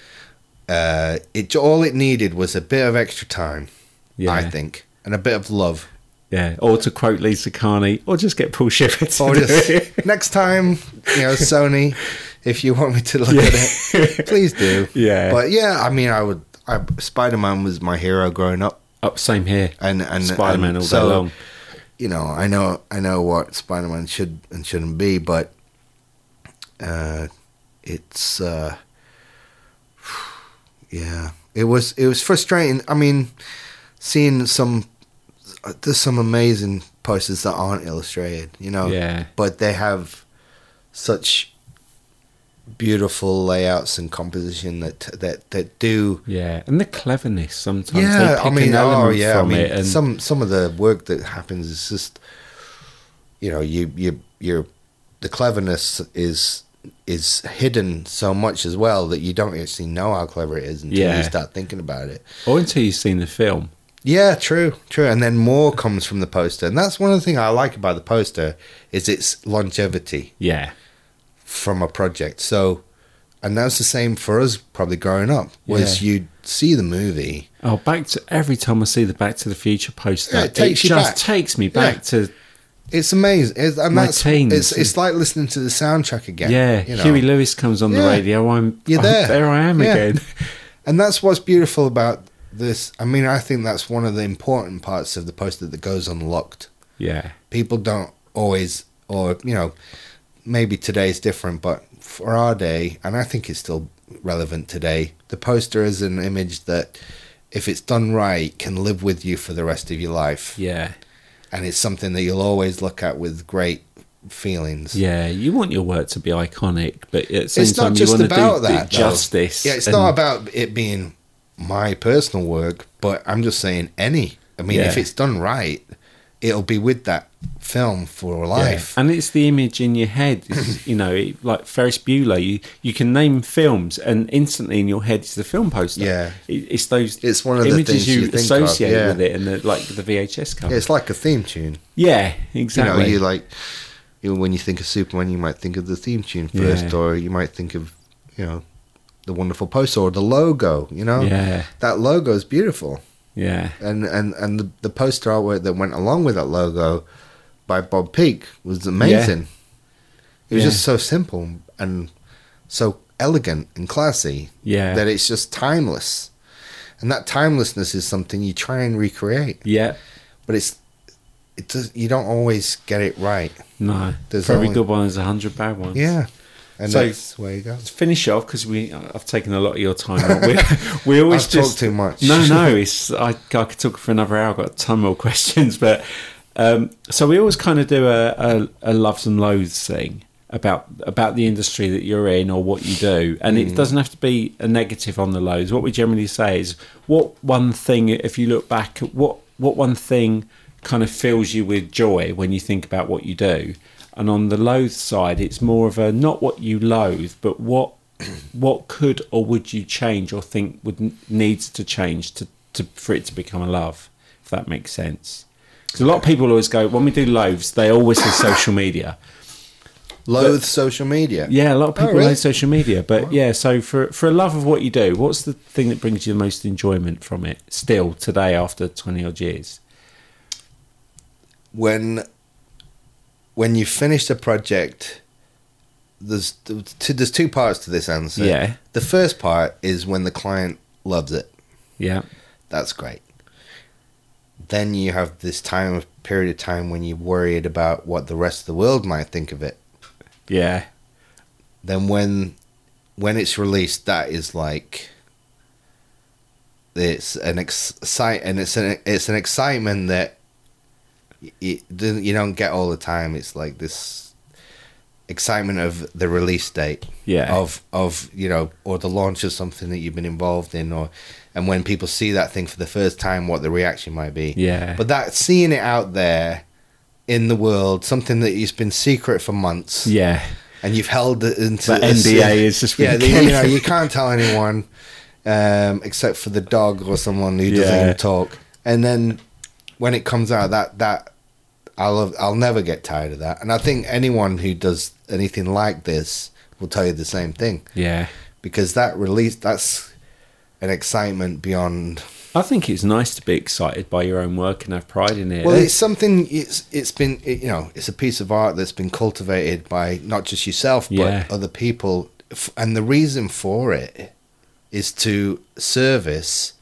Uh, it all it needed was a bit of extra time, yeah. I think, and a bit of love. Yeah, or to quote Lisa Carney, or just get Paul Shipper to or do just, it. Next time, you know, Sony, if you want me to look yeah. at it, please do. Yeah, but yeah, I mean, I would. I, Spider-Man was my hero growing up. Oh, same here. And and Spider-Man and all so, day long. You know, I know, I know what Spider-Man should and shouldn't be, but uh, it's uh, yeah, it was it was frustrating. I mean, seeing some. There's some amazing posters that aren't illustrated, you know, yeah. but they have such beautiful layouts and composition that that that do yeah, and the cleverness sometimes. Yeah, they pick I mean, oh yeah, I mean, and some some of the work that happens is just, you know, you you you the cleverness is is hidden so much as well that you don't actually know how clever it is until yeah. you start thinking about it, or until you've seen the film. Yeah, true, true. And then more comes from the poster. And that's one of the things I like about the poster is its longevity. Yeah. From a project. So, and that was the same for us probably growing up, was yeah. you'd see the movie. Oh, back to every time I see the Back to the Future poster, yeah, it, takes it just back. takes me back yeah. to... It's amazing. It's, and my that's, teens. It's, it's like listening to the soundtrack again. Yeah, you know? Huey Lewis comes on yeah. the radio. I'm, You're there. I'm, there I am yeah. again. And that's what's beautiful about... This, I mean, I think that's one of the important parts of the poster that goes unlocked. Yeah. People don't always, or, you know, maybe today's different, but for our day, and I think it's still relevant today, the poster is an image that, if it's done right, can live with you for the rest of your life. Yeah. And it's something that you'll always look at with great feelings. Yeah, you want your work to be iconic, but at the same it's time, you want to do, that, do justice. Yeah, it's and... not about it being... my personal work, but I'm just saying any. I mean, yeah. if it's done right, it'll be with that film for life. Yeah. And it's the image in your head. It's, you know, it, like Ferris Bueller, you, you can name films and instantly in your head is the film poster. Yeah. It, it's those it's one of images the things you, you think associate of, yeah. with it and the, like the V H S cover. Yeah, it's like a theme tune. Yeah, exactly. You know, you like, you know, when you think of Superman, you might think of the theme tune first, yeah. or you might think of, you know, the wonderful poster or the logo, you know, yeah. that logo is beautiful. Yeah. And, and, and the, the poster artwork that went along with that logo by Bob Peake was amazing. Yeah. It was yeah. just so simple and so elegant and classy yeah. that it's just timeless. And that timelessness is something you try and recreate. Yeah. But it's, it does, you don't always get it right. No. There's Every only, good one is a hundred bad ones. Yeah. And so that's where you go. To finish off, because we I've taken a lot of your time. We, we always I've just talked too much. No, no, it's I, I could talk for another hour. I've got a ton more questions, but um, so we always kind of do a, a, a loves and loathes thing about about the industry that you're in or what you do, and mm. it doesn't have to be a negative on the lows. What we generally say is, what one thing, if you look back, what what one thing kind of fills you with joy when you think about what you do. And on the loathe side, it's more of a not what you loathe, but what what could or would you change or think would needs to change to, to for it to become a love, if that makes sense. Because a lot of people always go, when we do loathes, they always say social media. Loathe but, social media? Yeah, a lot of people oh, really? loathe social media. But wow. yeah, so for, for a love of what you do, what's the thing that brings you the most enjoyment from it still today after twenty odd years? When... When you finish a project, there's two, there's two parts to this answer. Yeah. The first part is when the client loves it. Yeah. That's great. Then you have this time of period of time when you're worried about what the rest of the world might think of it. Yeah. Then when when it's released, that is like it's an excite and it's an it's an excitement that. You, you don't get all the time. It's like this excitement of the release date, yeah, of of you know, or the launch of something that you've been involved in, or and when people see that thing for the first time, what the reaction might be. Yeah, but that seeing it out there in the world, something that has been secret for months. Yeah, and you've held it into the N D A is just yeah, the, you know, you can't tell anyone um, except for the dog or someone who doesn't yeah. even talk. And then when it comes out, that that. I love, I'll never get tired of that. And I think anyone who does anything like this will tell you the same thing. Yeah. Because that release, that's an excitement beyond... I think it's nice to be excited by your own work and have pride in it. Well, it's something, it's it's been, it, you know, it's a piece of art that's been cultivated by not just yourself, but yeah. other people. And the reason for it is to service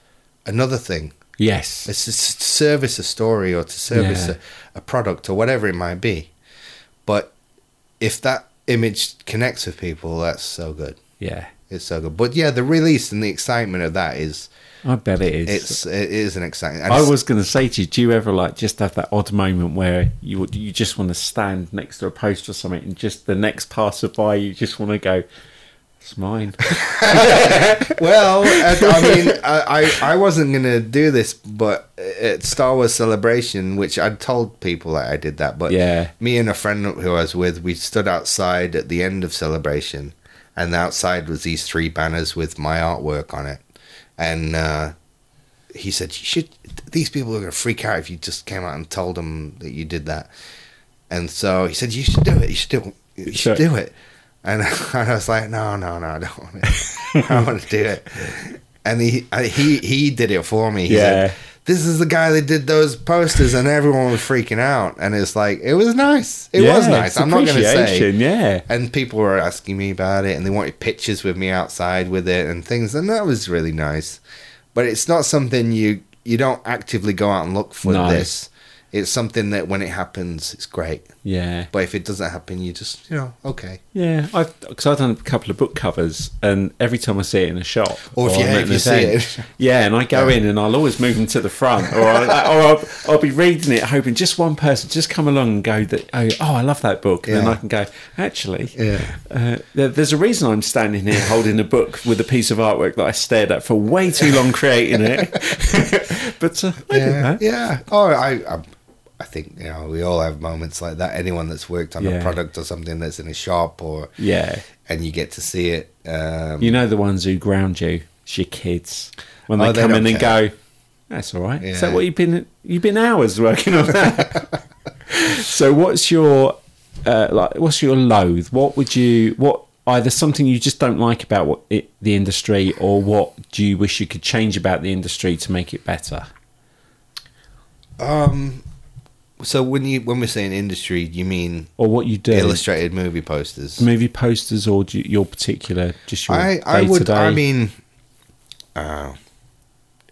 another thing. Yes. It's to service a story or to service yeah. a, a product or whatever it might be. But if that image connects with people, that's so good. Yeah. It's so good. But yeah, the release and the excitement of that is... I bet it is. It's, it is an exciting... I was going to say to you, do you ever like just have that odd moment where you you just want to stand next to a post or something and just the next passerby, you just want to go... It's mine. Well, I mean, I, I, I wasn't going to do this, but at Star Wars Celebration, which I'd told people that I did that, but yeah. me and a friend who I was with, we stood outside at the end of Celebration, and outside was these three banners with my artwork on it. And uh, he said, "You should. These people are going to freak out if you just came out and told them that you did that." And so he said, "You should do it. You should do it. You should do it." And I was like, no, no, no, I don't want it. I want to do it. And he he he did it for me. He yeah. said, this is the guy that did those posters, and everyone was freaking out. And it's like, it was nice. It yeah, was nice. I'm not going to say. Yeah. And people were asking me about it, and they wanted pictures with me outside with it and things. And that was really nice. But it's not something you, you don't actively go out and look for no. this. It's something that when it happens, it's great. Yeah. But if it doesn't happen, you just, you know, okay. Yeah. I've Because I've done a couple of book covers, and every time I see it in a shop. Or if or you, if you see it. Yeah, and I go yeah. in, and I'll always move them to the front. Or, I'll, or I'll, I'll be reading it, hoping just one person just come along and go, that, oh, oh, I love that book. And yeah. then I can go, actually, yeah. uh, there, there's a reason I'm standing here holding a book with a piece of artwork that I stared at for way too long creating it. But uh, I yeah. did that. Yeah. Oh, I... I I think, you know, we all have moments like that. Anyone that's worked on yeah. a product or something that's in a shop or... Yeah. And you get to see it. Um, you know the ones who ground you? It's your kids. When they oh, come they in care. And go, that's all right. Yeah. Is that what you've been... You've been hours working on that. So what's your... Uh, like, what's your loathe? What would you... What either something you just don't like about what it, the industry, or what do you wish you could change about the industry to make it better? Um... So when you when we're saying industry, you mean or what you do illustrated movie posters, movie posters, or do you, your particular just your I I would I mean, uh,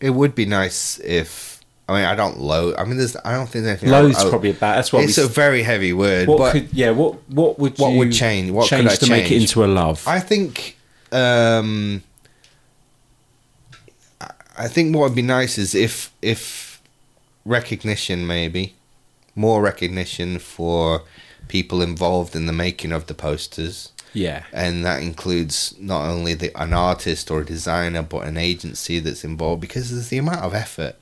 it would be nice if I mean I don't loathe I mean there's I don't think there's loathe is probably a bad that's what it's we, a very heavy word. What but could, yeah, what what would what you would change what change could I to change? Make it into a love? I think um, I think what would be nice is if if recognition maybe. More recognition for people involved in the making of the posters. Yeah. And that includes not only the, an artist or a designer, but an agency that's involved, because there's the amount of effort.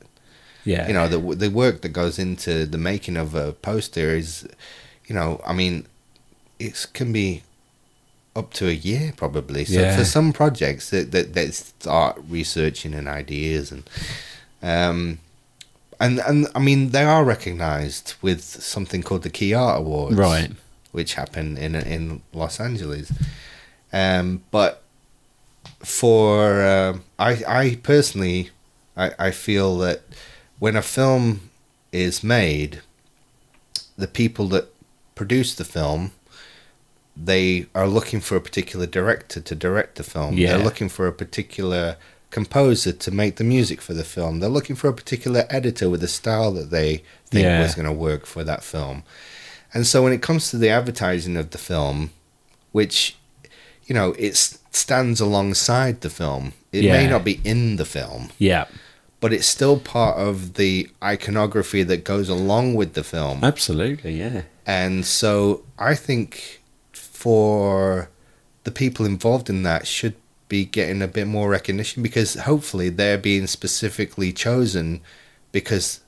Yeah. You know, the the work that goes into the making of a poster is, you know, I mean, it can be up to a year probably. So yeah. for some projects, that that that's art researching and ideas and... um. And and I mean they are recognised with something called the Key Art Awards, right? Which happen in in Los Angeles. Um, but for uh, I I personally I, I feel that when a film is made, the people that produce the film, they are looking for a particular director to direct the film. Yeah. They're looking for a particular composer to make the music for the film. They're looking for a particular editor with a style that they think yeah. was going to work for that film. And so when it comes to the advertising of the film, which, you know, it stands alongside the film, it yeah. may not be in the film, yeah, but it's still part of the iconography that goes along with the film. Absolutely, yeah. And so I think for the people involved in that should be getting a bit more recognition, because hopefully they're being specifically chosen because,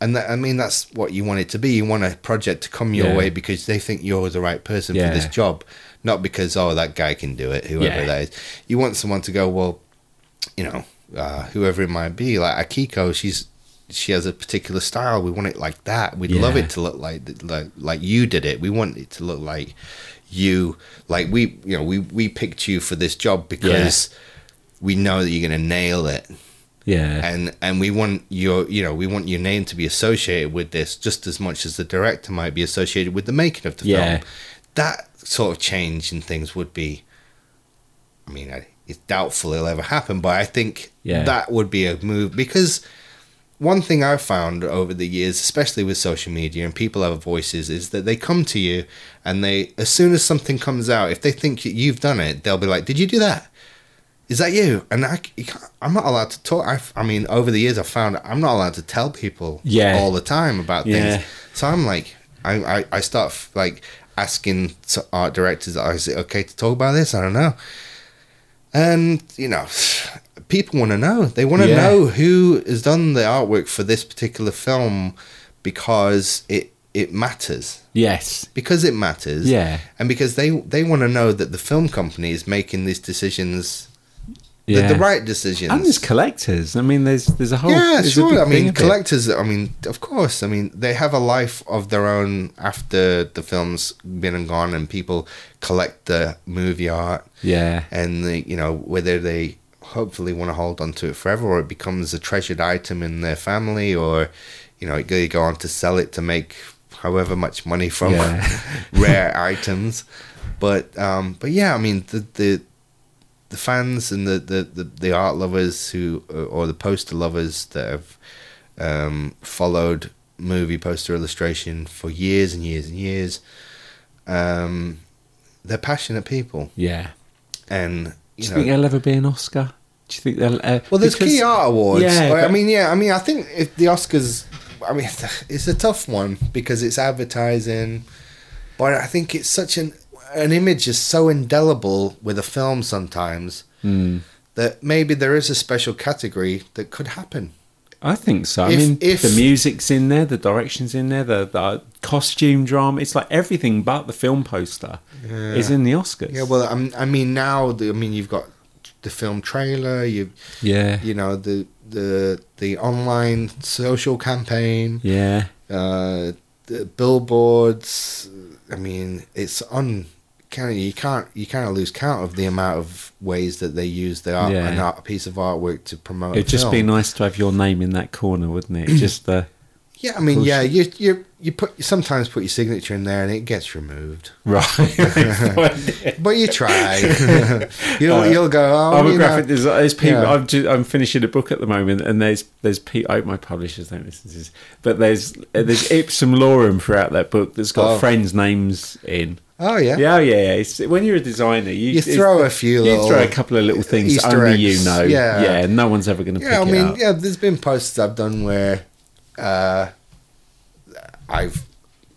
and that, I mean, that's what you want it to be. You want a project to come your yeah. way because they think you're the right person yeah. for this job, not because, oh, that guy can do it, whoever yeah. that is. You want someone to go, well, you know, uh, whoever it might be, like Akiko, she's she has a particular style. We want it like that. We'd yeah. love it to look like, like like you did it. We want it to look like you, like we, you know, we, we picked you for this job because yeah. we know that you're going to nail it. Yeah. And, and we want your, you know, we want your name to be associated with this just as much as the director might be associated with the making of the yeah. film. That sort of change in things would be, I mean, I, it's doubtful it'll ever happen, but I think yeah. that would be a move, because one thing I've found over the years, especially with social media and people have voices, is that they come to you and they, as soon as something comes out, if they think you've done it, they'll be like, did you do that? Is that you? And I, you can't, I'm not allowed to talk. I've, I mean, over the years, I've found I'm not allowed to tell people yeah. all the time about yeah. things. So I'm like, I, I, I start like asking art directors, oh, is it okay to talk about this? I don't know. And, you know, people want to know. They want to yeah. know who has done the artwork for this particular film, because it it matters. Yes. Because it matters. Yeah. And because they, they want to know that the film company is making these decisions, yeah. the, the right decisions. And there's collectors. I mean, there's there's a whole... Yeah, sure. I mean, collectors, I mean, of course. I mean, they have a life of their own after the film's been and gone, and people collect the movie art. Yeah. And, the, you know, whether they... hopefully want to hold on to it forever, or it becomes a treasured item in their family, or, you know, they go on to sell it to make however much money from yeah. rare items. But um, but yeah, I mean, the the, the fans and the, the, the, the art lovers who, or the poster lovers that have um, followed movie poster illustration for years and years and years, um, they're passionate people. Yeah. And... Do you know, think there'll ever be an Oscar? Do you think there'll? Uh, well, there's because, key art awards. Yeah, I mean, yeah, I mean, I think if the Oscars, I mean, it's a tough one because it's advertising, but I think it's such an an image is so indelible with a film sometimes mm. that maybe there is a special category that could happen. I think so. If, I mean, if, the music's in there, the direction's in there, the, the costume drama. It's like everything but the film poster yeah. is in the Oscars. Yeah, well, I'm, I mean, now, the, I mean, you've got the film trailer, you, yeah, you know, the the the online social campaign, yeah, uh, the billboards. I mean, it's on. Kind of, you can't you kind of lose count of the amount of ways that they use the art, yeah. an art, a piece of artwork to promote. It'd a just film. Be nice to have your name in that corner, wouldn't it? Just the yeah, I mean, push. yeah, you you you put you sometimes put your signature in there and it gets removed, right? But you try. you'll uh, you'll go. Oh, I'm you a graphic designer. There's people. Yeah. I'm just, I'm finishing a book at the moment, and there's there's people. Oh, my publishers don't listen to this, but there's there's Ipsum Lorum throughout that book that's got oh. friends' names in. Oh yeah, yeah, yeah. yeah. It's, when you're a designer, you, you throw a few, little you throw a couple of little things Easter only eggs. You know. Yeah, yeah. No one's ever going to. Yeah, pick I mean, it up. yeah. There's been posts I've done where uh, I've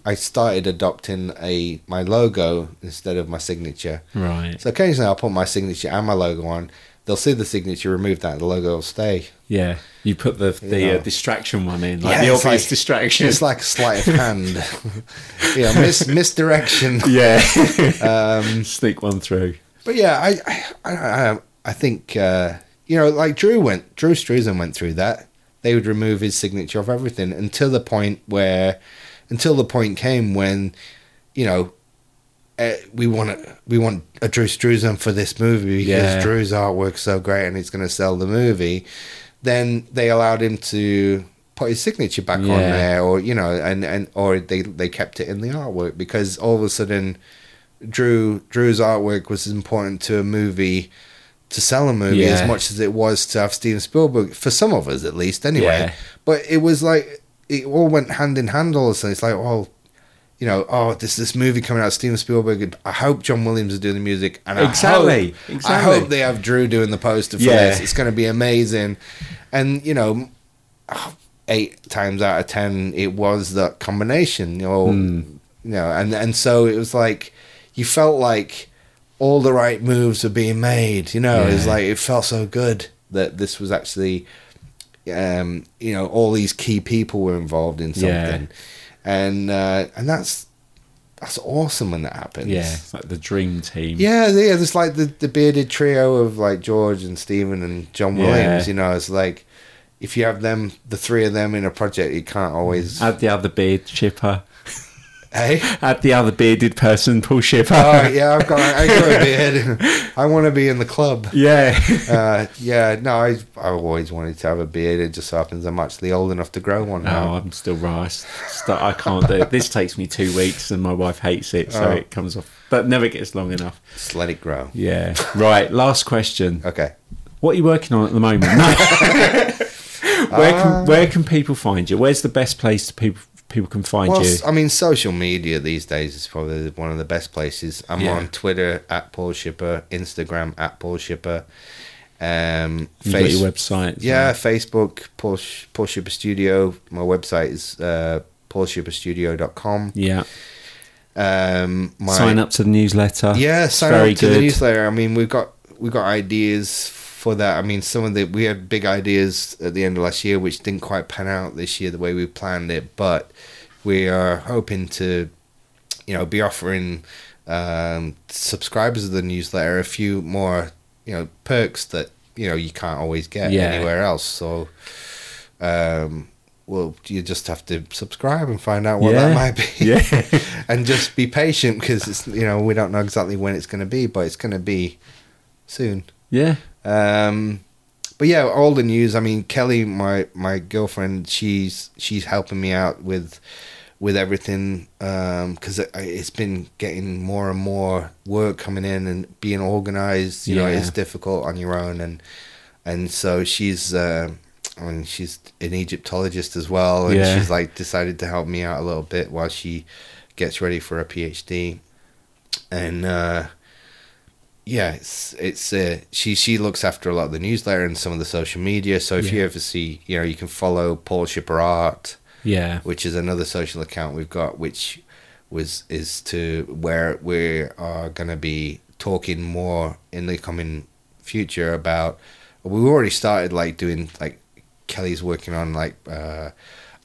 I started adopting a my logo instead of my signature. Right. So occasionally I'll put my signature and my logo on. They'll see the signature, remove that, and the logo will stay. Yeah, you put the the you know. uh, distraction one in, like yeah, the obvious like, distraction. It's like a sleight of hand. yeah, mis- misdirection. Yeah, um, sneak one through. But yeah, I I I, I think uh, you know, like Drew went, Drew Struzan went through that. They would remove his signature of everything until the point where, until the point came when, you know. Uh, we want a, we want a Drew Struzan for this movie because yeah. Drew's artwork's so great and it's going to sell the movie. Then they allowed him to put his signature back yeah. on there, or you know, and, and or they they kept it in the artwork because all of a sudden, Drew Drew's artwork was important to a movie, to sell a movie yeah. as much as it was to have Steven Spielberg, for some of us at least anyway. Yeah. But it was like it all went hand in hand all of a sudden. It's like well. You know, oh, this this movie coming out, Steven Spielberg. I hope John Williams is doing the music, and I exactly, hope, exactly. I hope they have Drew doing the poster for yeah. this. It's going to be amazing. And you know, eight times out of ten, it was that combination. You know, mm. you know, and and so it was like you felt like all the right moves were being made. You know, yeah. It was like, it felt so good that this was actually, um, you know, all these key people were involved in something, yeah. and uh, and that's that's awesome when that happens. Yeah, it's like the dream team. Yeah, yeah. There's like the, the bearded trio of like George and Stephen and John Williams. Yeah. You know, it's like, if you have them, the three of them in a project, you can't always add the other beard chipper. Hey, add the other bearded person, pull shipper. Oh yeah, I've got, I've got a beard. I want to be in the club. Yeah, uh, yeah. No, I I always wanted to have a beard. It just happens I'm actually old enough to grow one now. No, I'm still rice. I can't do it. This takes me two weeks, and my wife hates it, so oh. it comes off. But never gets long enough. Just let it grow. Yeah. Right. Last question. Okay. What are you working on at the moment? No. Where can, where can people find you? Where's the best place to people people can find well, you? I mean, social media these days is probably one of the best places. I'm yeah. on Twitter at Paul Shipper, Instagram at Paul Shipper. Um, you face, got your website? Yeah, well. Facebook, Paul, Paul Shipper Studio. My website is uh, paul shipper studio dot com. Yeah. Um, my, sign up to the newsletter. Yeah, sign Very up to good. the newsletter. I mean, we've got we've got ideas for... For that, I mean, some of the we had big ideas at the end of last year, which didn't quite pan out this year the way we planned it. But we are hoping to, you know, be offering um, subscribers of the newsletter a few more, you know, perks that you know you can't always get yeah. anywhere else. So, um, well, you just have to subscribe and find out what yeah. that might be, yeah, and just be patient because it's you know we don't know exactly when it's going to be, but it's going to be soon. Yeah. Um, but yeah, all the news. I mean, Kelly, my, my girlfriend, she's she's helping me out with with everything because um, it, it's been getting more and more work coming in and being organised. You yeah. know, it's difficult on your own, and and so she's uh, I mean, she's an Egyptologist as well, and yeah. she's like decided to help me out a little bit while she gets ready for her PhD, and. Uh, Yeah, it's it's uh, she she looks after a lot of the newsletter and some of the social media. So if yeah. you ever see, you know, you can follow Paul Shipper Art, yeah, which is another social account we've got, which was is to where we are going to be talking more in the coming future about. We've already started like doing like Kelly's working on like uh,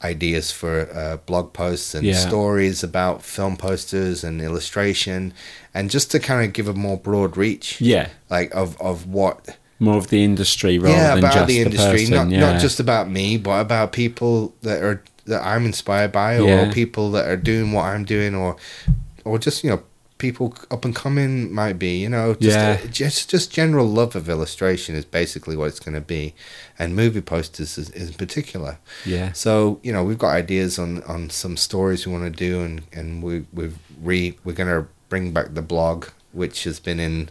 ideas for uh, blog posts and yeah. stories about film posters and illustration. And just to kind of give a more broad reach, yeah, like of, of what more of the industry rather yeah, than about just the industry, the person, not yeah. not just about me, but about people that are that I'm inspired by, or yeah. people that are doing what I'm doing, or or just you know people up and coming might be, you know, just yeah. a, just just general love of illustration is basically what it's going to be, and movie posters is, is in particular. Yeah. So you know we've got ideas on, on some stories we want to do, and and we we've re we're gonna. bring back the blog, which has been in,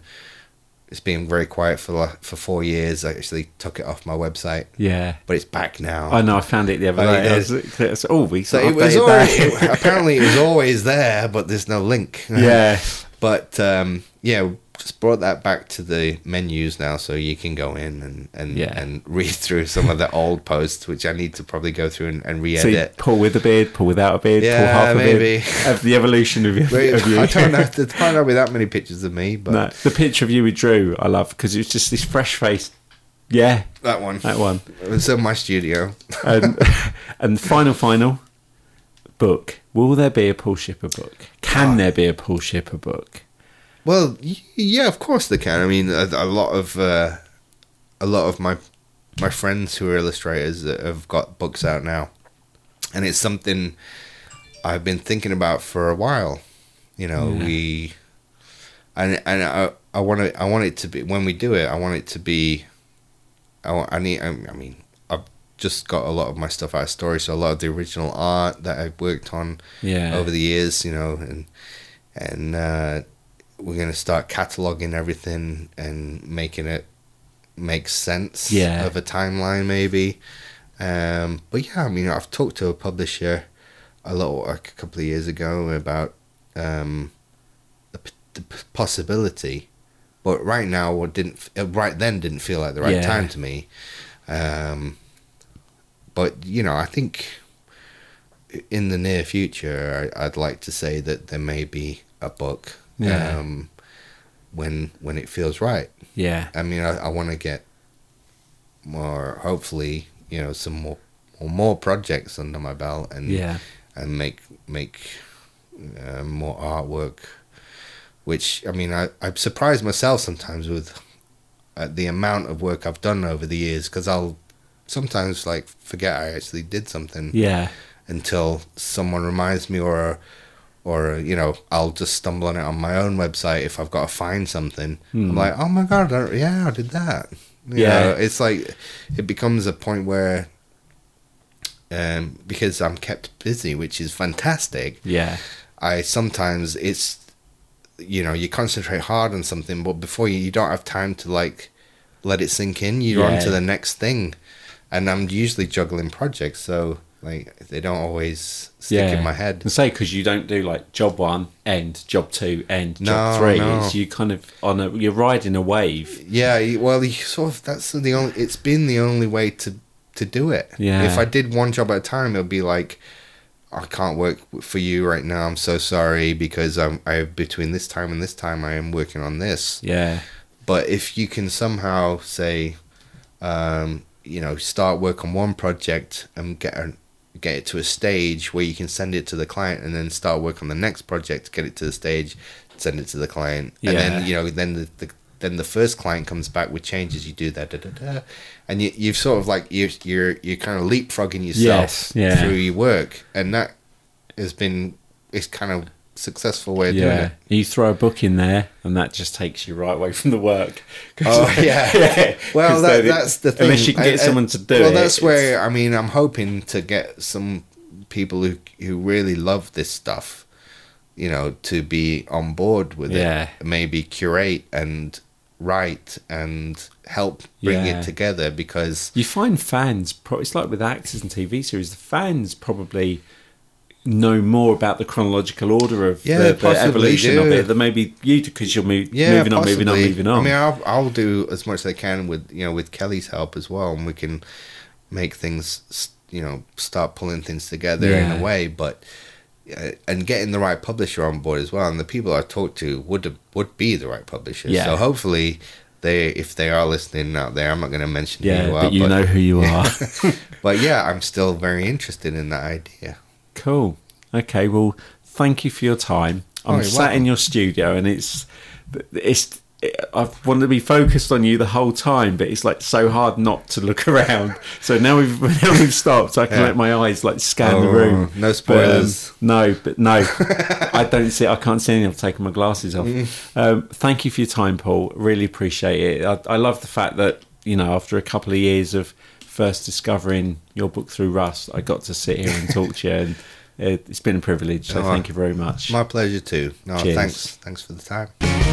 it's been very quiet for for four years. I actually took it off my website. Yeah, but it's back now. I know. I found it the other day. It was, it was, oh, we so it was always, it, apparently it was always there, but there's no link. Yeah, but um, yeah, we just brought that back to the menus now, so you can go in and and, yeah. and read through some of the old posts, which I need to probably go through and, and re-edit. So you pull with a beard, pull without a beard, yeah, pull half maybe. a beard. Of the evolution of, of you. I don't know. There might not be that many pictures of me, but no, the picture of you with Drew, I love because it was just this fresh face. Yeah, that one. That one. It was in my studio. And, and final, final book. Will there be a Paul Shipper book? Can oh. there be a Paul Shipper book? Well, yeah, of course they can. I mean, a, a lot of uh, a lot of my my friends who are illustrators have got books out now, and it's something I've been thinking about for a while. You know, yeah. we and and I I want to I want it to be when we do it. I want it to be. I want, I need. I mean, I've just got a lot of my stuff out of storage, so a lot of the original art that I've worked on yeah. over the years. You know, and and. Uh, we're going to start cataloging everything and making it make sense yeah. of a timeline maybe. Um, but yeah, I mean, I've talked to a publisher a little, like a couple of years ago about um, the, p- the p- possibility, but right now what didn't, right then didn't feel like the right yeah. time to me. Um, but you know, I think in the near future, I, I'd like to say that there may be a book yeah. um, when when it feels right. Yeah. I mean, I, I want to get more, hopefully, you know, some more or more projects under my belt, and yeah. and make make uh, more artwork. Which, I mean, I I'm surprised myself sometimes with uh, the amount of work I've done over the years, because I'll sometimes like forget I actually did something. Yeah. Until someone reminds me, or or you know, I'll just stumble on it on my own website if I've got to find something. Mm. I'm like, oh my god, I, yeah, I did that. You yeah, know, it's like it becomes a point where, um, because I'm kept busy, which is fantastic. Yeah, I sometimes it's, you know, you concentrate hard on something, but before you, you don't have time to like let it sink in. You're yeah. on to the next thing, and I'm usually juggling projects, so. Like, they don't always stick yeah. in my head. And say, because you don't do, like, job one, end, job two, end, no, job three. No. It's, you kind of, on a, you're riding a wave. Yeah, well, you sort of, that's the only, it's been the only way to, to do it. Yeah. If I did one job at a time, it would be like, I can't work for you right now, I'm so sorry, because I'm, I between this time and this time, I am working on this. Yeah. But if you can somehow, say, um, you know, start work on one project and get an, get it to a stage where you can send it to the client, and then start work on the next project, get it to the stage, send it to the client, and yeah. then you know then the, the then the first client comes back with changes, you do that, da, da, da, and you, you've sort of like you're you're you're kind of leapfrogging yourself yes, yeah. through your work, and that has been it's kind of successful way of yeah. doing it. You throw a book in there, and that just takes you right away from the work. Oh like, yeah. yeah. Well, that, that's the thing. Unless you can get I, someone to do well, it. Well, that's where I mean, I'm hoping to get some people who who really love this stuff, you know, to be on board with yeah. it. Maybe curate and write and help bring yeah. it together, because you find fans. Pro- it's like with actors and T V series, the fans probably know more about the chronological order of yeah, the, the evolution do. of it than maybe you do, because you're move, yeah, moving possibly. on, moving on, moving on. I mean, I'll, I'll do as much as I can with you know with Kelly's help as well, and we can make things you know start pulling things together yeah. in a way. But uh, and getting the right publisher on board as well, and the people I talked to would would be the right publisher. Yeah. So hopefully they, if they are listening out there, I'm not going to mention yeah, who you are, but you but, know who you are. But yeah, I'm still very interested in that idea. Cool. Okay, well, thank you for your time. I'm oh, sat welcome. in your studio, and it's it's it, I've wanted to be focused on you the whole time, but it's like so hard not to look around. So now we've now we've stopped. I can yeah. let my eyes like scan oh, the room. No spoilers. But, um, no, but no, I don't see. I can't see any. I've taken my glasses off. Mm. Um, thank you for your time, Paul. Really appreciate it. I, I love the fact that you know after a couple of years of first discovering your book through Rust, I got to sit here and talk to you, and it's been a privilege, so oh, thank you very much. My pleasure too. No, Cheers. thanks thanks for the time.